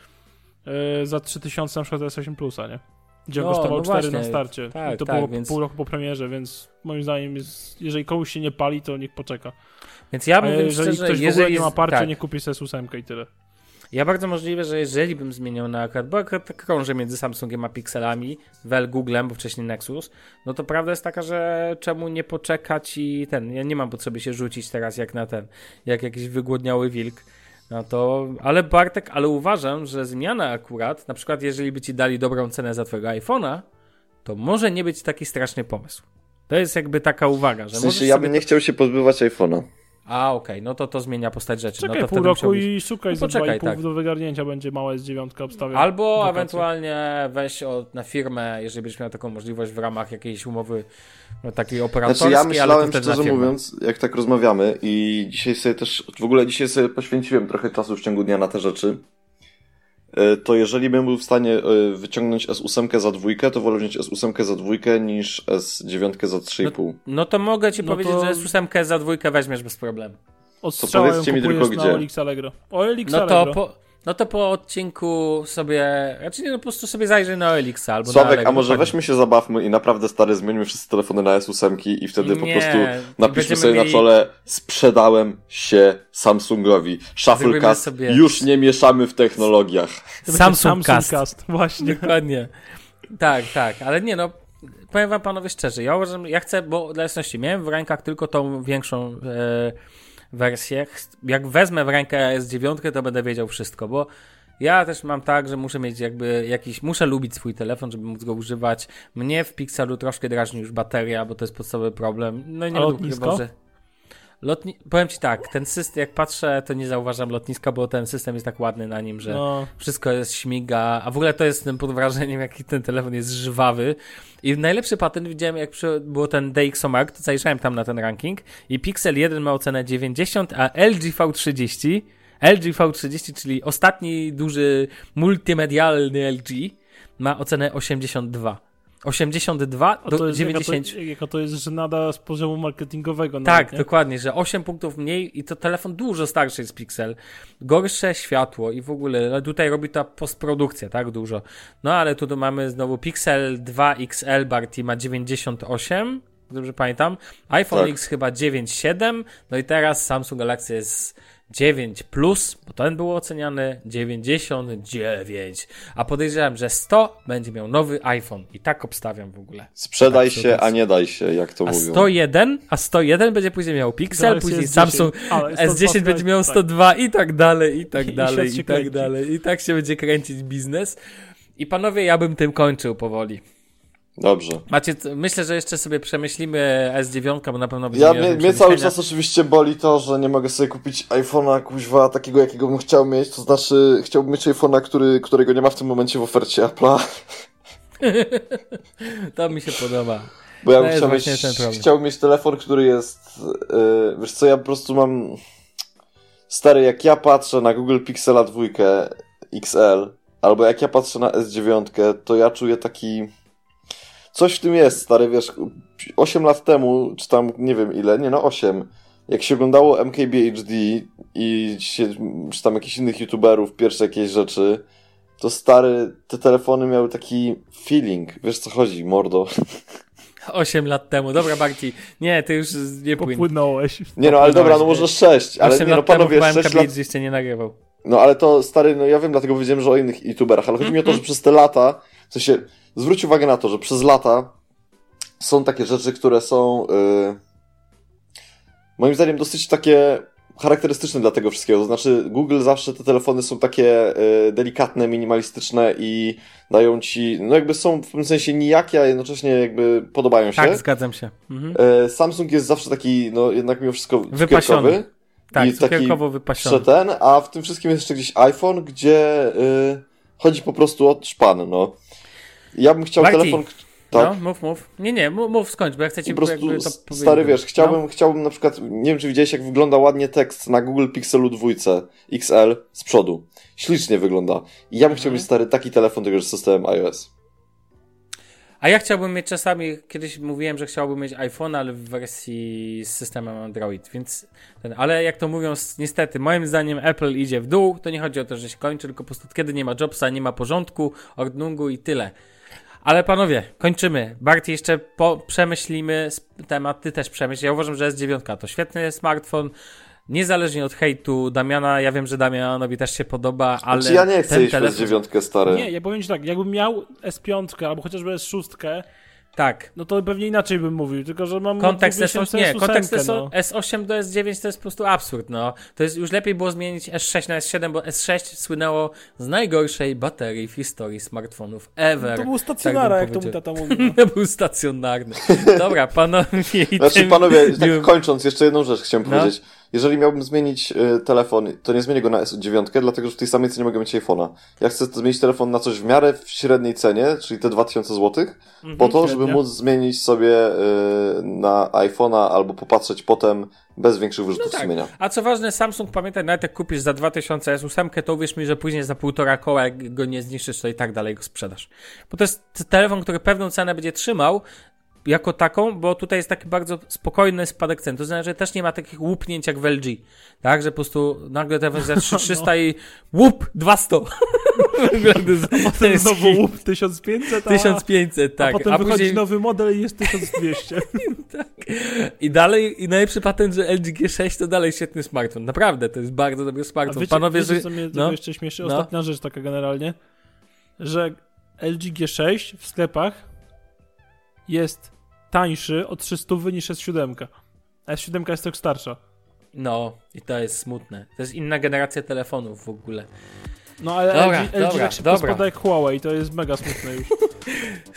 za 3000 na przykład S8 Plusa, nie? Gdzie kosztował 4 na starcie. Tak, i to było więc... pół roku po premierze, więc moim zdaniem jest, jeżeli komuś się nie pali, to niech poczeka. Więc ja mówię szczerze, jeżeli ktoś w ogóle nie ma parcia, tak. Nie kupi sobie S8 i tyle. Ja bardzo możliwe, że jeżeli bym zmieniał na akurat, bo akurat krążę między Samsungiem a Pixelami, Googlem, bo wcześniej Nexus, no to prawda jest taka, że czemu nie poczekać i ten, ja nie mam potrzeby się rzucić teraz jak jakiś wygłodniały wilk. No to, ale Bartek, uważam, że zmiana akurat, na przykład jeżeli by ci dali dobrą cenę za twojego iPhone'a, to może nie być taki straszny pomysł. To jest jakby taka uwaga, że w sensie, ja bym nie chciał się pozbywać iPhone'a. A, okej, no to zmienia postać rzeczy. Czekaj, no to pół roku i szukaj, no za 2,5 tak. Do wygarnięcia będzie mała S9 obstawiam. Albo wakacje. Ewentualnie weź na firmę, jeżeli będziesz miał taką możliwość w ramach jakiejś umowy takiej operatorskiej, znaczy, ja myślałem, ale to szczerze mówiąc, jak tak rozmawiamy i dzisiaj sobie też, w ogóle dzisiaj sobie poświęciłem trochę czasu w ciągu dnia na te rzeczy, to jeżeli bym był w stanie wyciągnąć S8 za 2, to wolę wziąć S8 za 2 niż S9 za 3,5. No to mogę ci powiedzieć, że S8 za 2 weźmiesz bez problemu. Odstrzałem, kupujesz mi tylko, gdzie? O Elix Allegro. No to no to po odcinku sobie, raczej no po prostu sobie zajrzyj na OLX albo Sławek, na Allegro. A może weźmy się, zabawmy i naprawdę, stary, zmienimy wszystkie telefony na S8 i wtedy nie, po prostu napiszmy sobie na czole: sprzedałem się Samsungowi. Shufflecast, już nie mieszamy w technologiach. Samsungcast, właśnie. Dokładnie. Tak, tak, ale nie no, powiem wam panowie szczerze, ja uważam, ja chcę, bo dla jasności miałem w rękach tylko tą większą wersję. Jak wezmę w rękę S9, to będę wiedział wszystko, bo ja też mam tak, że muszę mieć jakby jakiś, muszę lubić swój telefon, żeby móc go używać. Mnie w Pixelu troszkę drażni już bateria, bo to jest podstawowy problem. No i nie lotnisko? Powiem ci tak, ten system, jak patrzę, to nie zauważam lotniska, bo ten system jest tak ładny na nim, że no, wszystko jest śmiga, a w ogóle to jest tym pod wrażeniem, jaki ten telefon jest żwawy. I najlepszy patent widziałem, jak było ten DxOMark, to zajrzałem tam na ten ranking i Pixel 1 ma ocenę 90, a LG V30, czyli ostatni duży multimedialny LG, ma ocenę 82 do 90. Jaka to jest żenada z poziomu marketingowego. Tak, nawet, dokładnie, że 8 punktów mniej i to telefon dużo starszy jest Pixel. Gorsze światło i w ogóle, no tutaj robi ta postprodukcja, tak, dużo. No ale tu mamy znowu Pixel 2 XL Barty ma 98, dobrze pamiętam. iPhone tak. X chyba 9,7, no i teraz Samsung Galaxy S9 Plus, bo ten był oceniany 99, a podejrzewam, że 100 będzie miał nowy iPhone i tak obstawiam w ogóle. Sprzedaj tak, się, a nie daj się, jak to mówią. 101 będzie później miał Pixel, Galaxy później S10, Samsung S10 będzie miał 102 tak. i tak dalej. I tak się będzie kręcić biznes. I panowie, ja bym tym kończył powoli. Dobrze. Macie, myślę, że jeszcze sobie przemyślimy S9, bo na pewno będzie mnie cały czas oczywiście boli to, że nie mogę sobie kupić iPhone'a, kuźwa, takiego, jakiego bym chciał mieć, to znaczy chciałbym mieć iPhone'a, którego nie ma w tym momencie w ofercie Apple'a. To mi się podoba. Bo ja bym chciał mieć telefon, który jest... wiesz co, ja po prostu mam... Stary, jak ja patrzę na Google Pixela 2 XL, albo jak ja patrzę na S9, to ja czuję taki... Coś w tym jest, stary, wiesz, 8 lat temu, czy tam nie wiem ile, 8, jak się oglądało MKBHD i się, czy tam jakichś innych youtuberów, pierwsze jakieś rzeczy, to stary, te telefony miały taki feeling, wiesz co chodzi, mordo. 8 lat temu, dobra Barki, nie, ty już nie popłynąłeś. Nie no, ale dobra, no może 6, ale nie no panowie, 6 lat... jeszcze nie nagrywał. No ale to, stary, no ja wiem, dlatego powiedziałem, że o innych youtuberach, ale chodzi mi o to, że przez te lata, co się... Zwróć uwagę na to, że przez lata są takie rzeczy, które są moim zdaniem dosyć takie charakterystyczne dla tego wszystkiego. To znaczy Google zawsze te telefony są takie delikatne, minimalistyczne i dają ci, no jakby są w pewnym sensie nijakie, a jednocześnie jakby podobają się. Tak, zgadzam się. Mhm. Samsung jest zawsze taki, no jednak mimo wszystko wypasiony. Tak, cukierkowo wypasiony. A w tym wszystkim jest jeszcze gdzieś iPhone, gdzie chodzi po prostu o szpan, no. Ja bym chciał Barty. Telefon... Tak. No, mów. Nie, mów, skończ, bo ja chcę ci po prostu jakby to powiedzieć. Stary, wiesz, chciałbym na przykład, nie wiem, czy widziałeś, jak wygląda ładnie tekst na Google Pixelu 2 XL z przodu. Ślicznie wygląda. I ja bym chciał mieć, stary, taki telefon, tylko że z systemem iOS. A ja chciałbym mieć czasami, kiedyś mówiłem, że chciałbym mieć iPhone, ale w wersji z systemem Android, więc ten, ale jak to mówią, niestety, moim zdaniem Apple idzie w dół, to nie chodzi o to, że się kończy, tylko po prostu kiedy nie ma Jobsa, nie ma porządku, ordnungu i tyle. Ale panowie, kończymy. Barty, jeszcze przemyślimy temat, ty też przemyśl. Ja uważam, że S9 to świetny smartfon, niezależnie od hejtu Damiana. Ja wiem, że Damianowi też się podoba, ale... Znaczy ja nie chcę iść S9, stary. Nie, ja powiem ci tak, jakbym miał S5 albo chociażby S6, tak, no to pewnie inaczej bym mówił, tylko że mam... Kontekst S8, nie, kontekst S8 do S9 to jest po prostu absurd, no. To jest, już lepiej było zmienić S6 na S7, bo S6 słynęło z najgorszej baterii w historii smartfonów ever. No to był stacjonarny, tak jak to mi tata mówił. To był stacjonarny. Dobra, panowie... Znaczy panowie, tak kończąc, jeszcze jedną rzecz chciałem powiedzieć. Jeżeli miałbym zmienić telefon, to nie zmienię go na S9, dlatego że w tej samej cenie mogę mieć iPhone'a. Ja chcę zmienić telefon na coś w miarę w średniej cenie, czyli te 2000 zł, po to, żeby móc zmienić sobie na iPhone'a albo popatrzeć potem bez większych wyrzutów sumienia. A co ważne, Samsung, pamiętaj, nawet jak kupisz za 2000 S8, to uwierz mi, że później za 1,5 koła, jak go nie zniszczysz, to i tak dalej go sprzedasz. Bo to jest telefon, który pewną cenę będzie trzymał, jako taką, bo tutaj jest taki bardzo spokojny spadek cen. To znaczy, że też nie ma takich łupnięć jak w LG, tak? Że po prostu nagle telefon za 300 i łup 200. Potem znowu łup 1500. 1500, tak. A potem wychodzi nowy model i jest 1200. Tak. I dalej, i najlepszy patent, że LG G6 to dalej świetny smartfon. Naprawdę, to jest bardzo dobry smartfon. Wiecie, panowie, wiecie, co mnie jeszcze śmieszy? Ostatnia rzecz taka generalnie, że LG G6 w sklepach jest tańszy o 300 niż S7. A S7 jest rok starsza. No, i to jest smutne. To jest inna generacja telefonów w ogóle. No, ale dobra, LG tak szybko spada jak Huawei, to jest mega smutne już.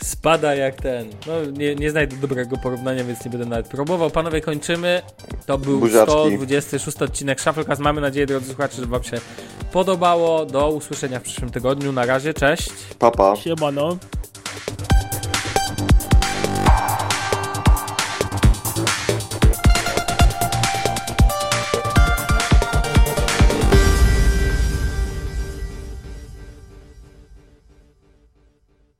Spada jak ten. No, nie znajdę dobrego porównania, więc nie będę nawet próbował. Panowie, kończymy. To był Buziaczki. 126 odcinek Shufflecast. Mamy nadzieję, drodzy słuchacze, że wam się podobało. Do usłyszenia w przyszłym tygodniu. Na razie, cześć. Pa, pa. Siemano.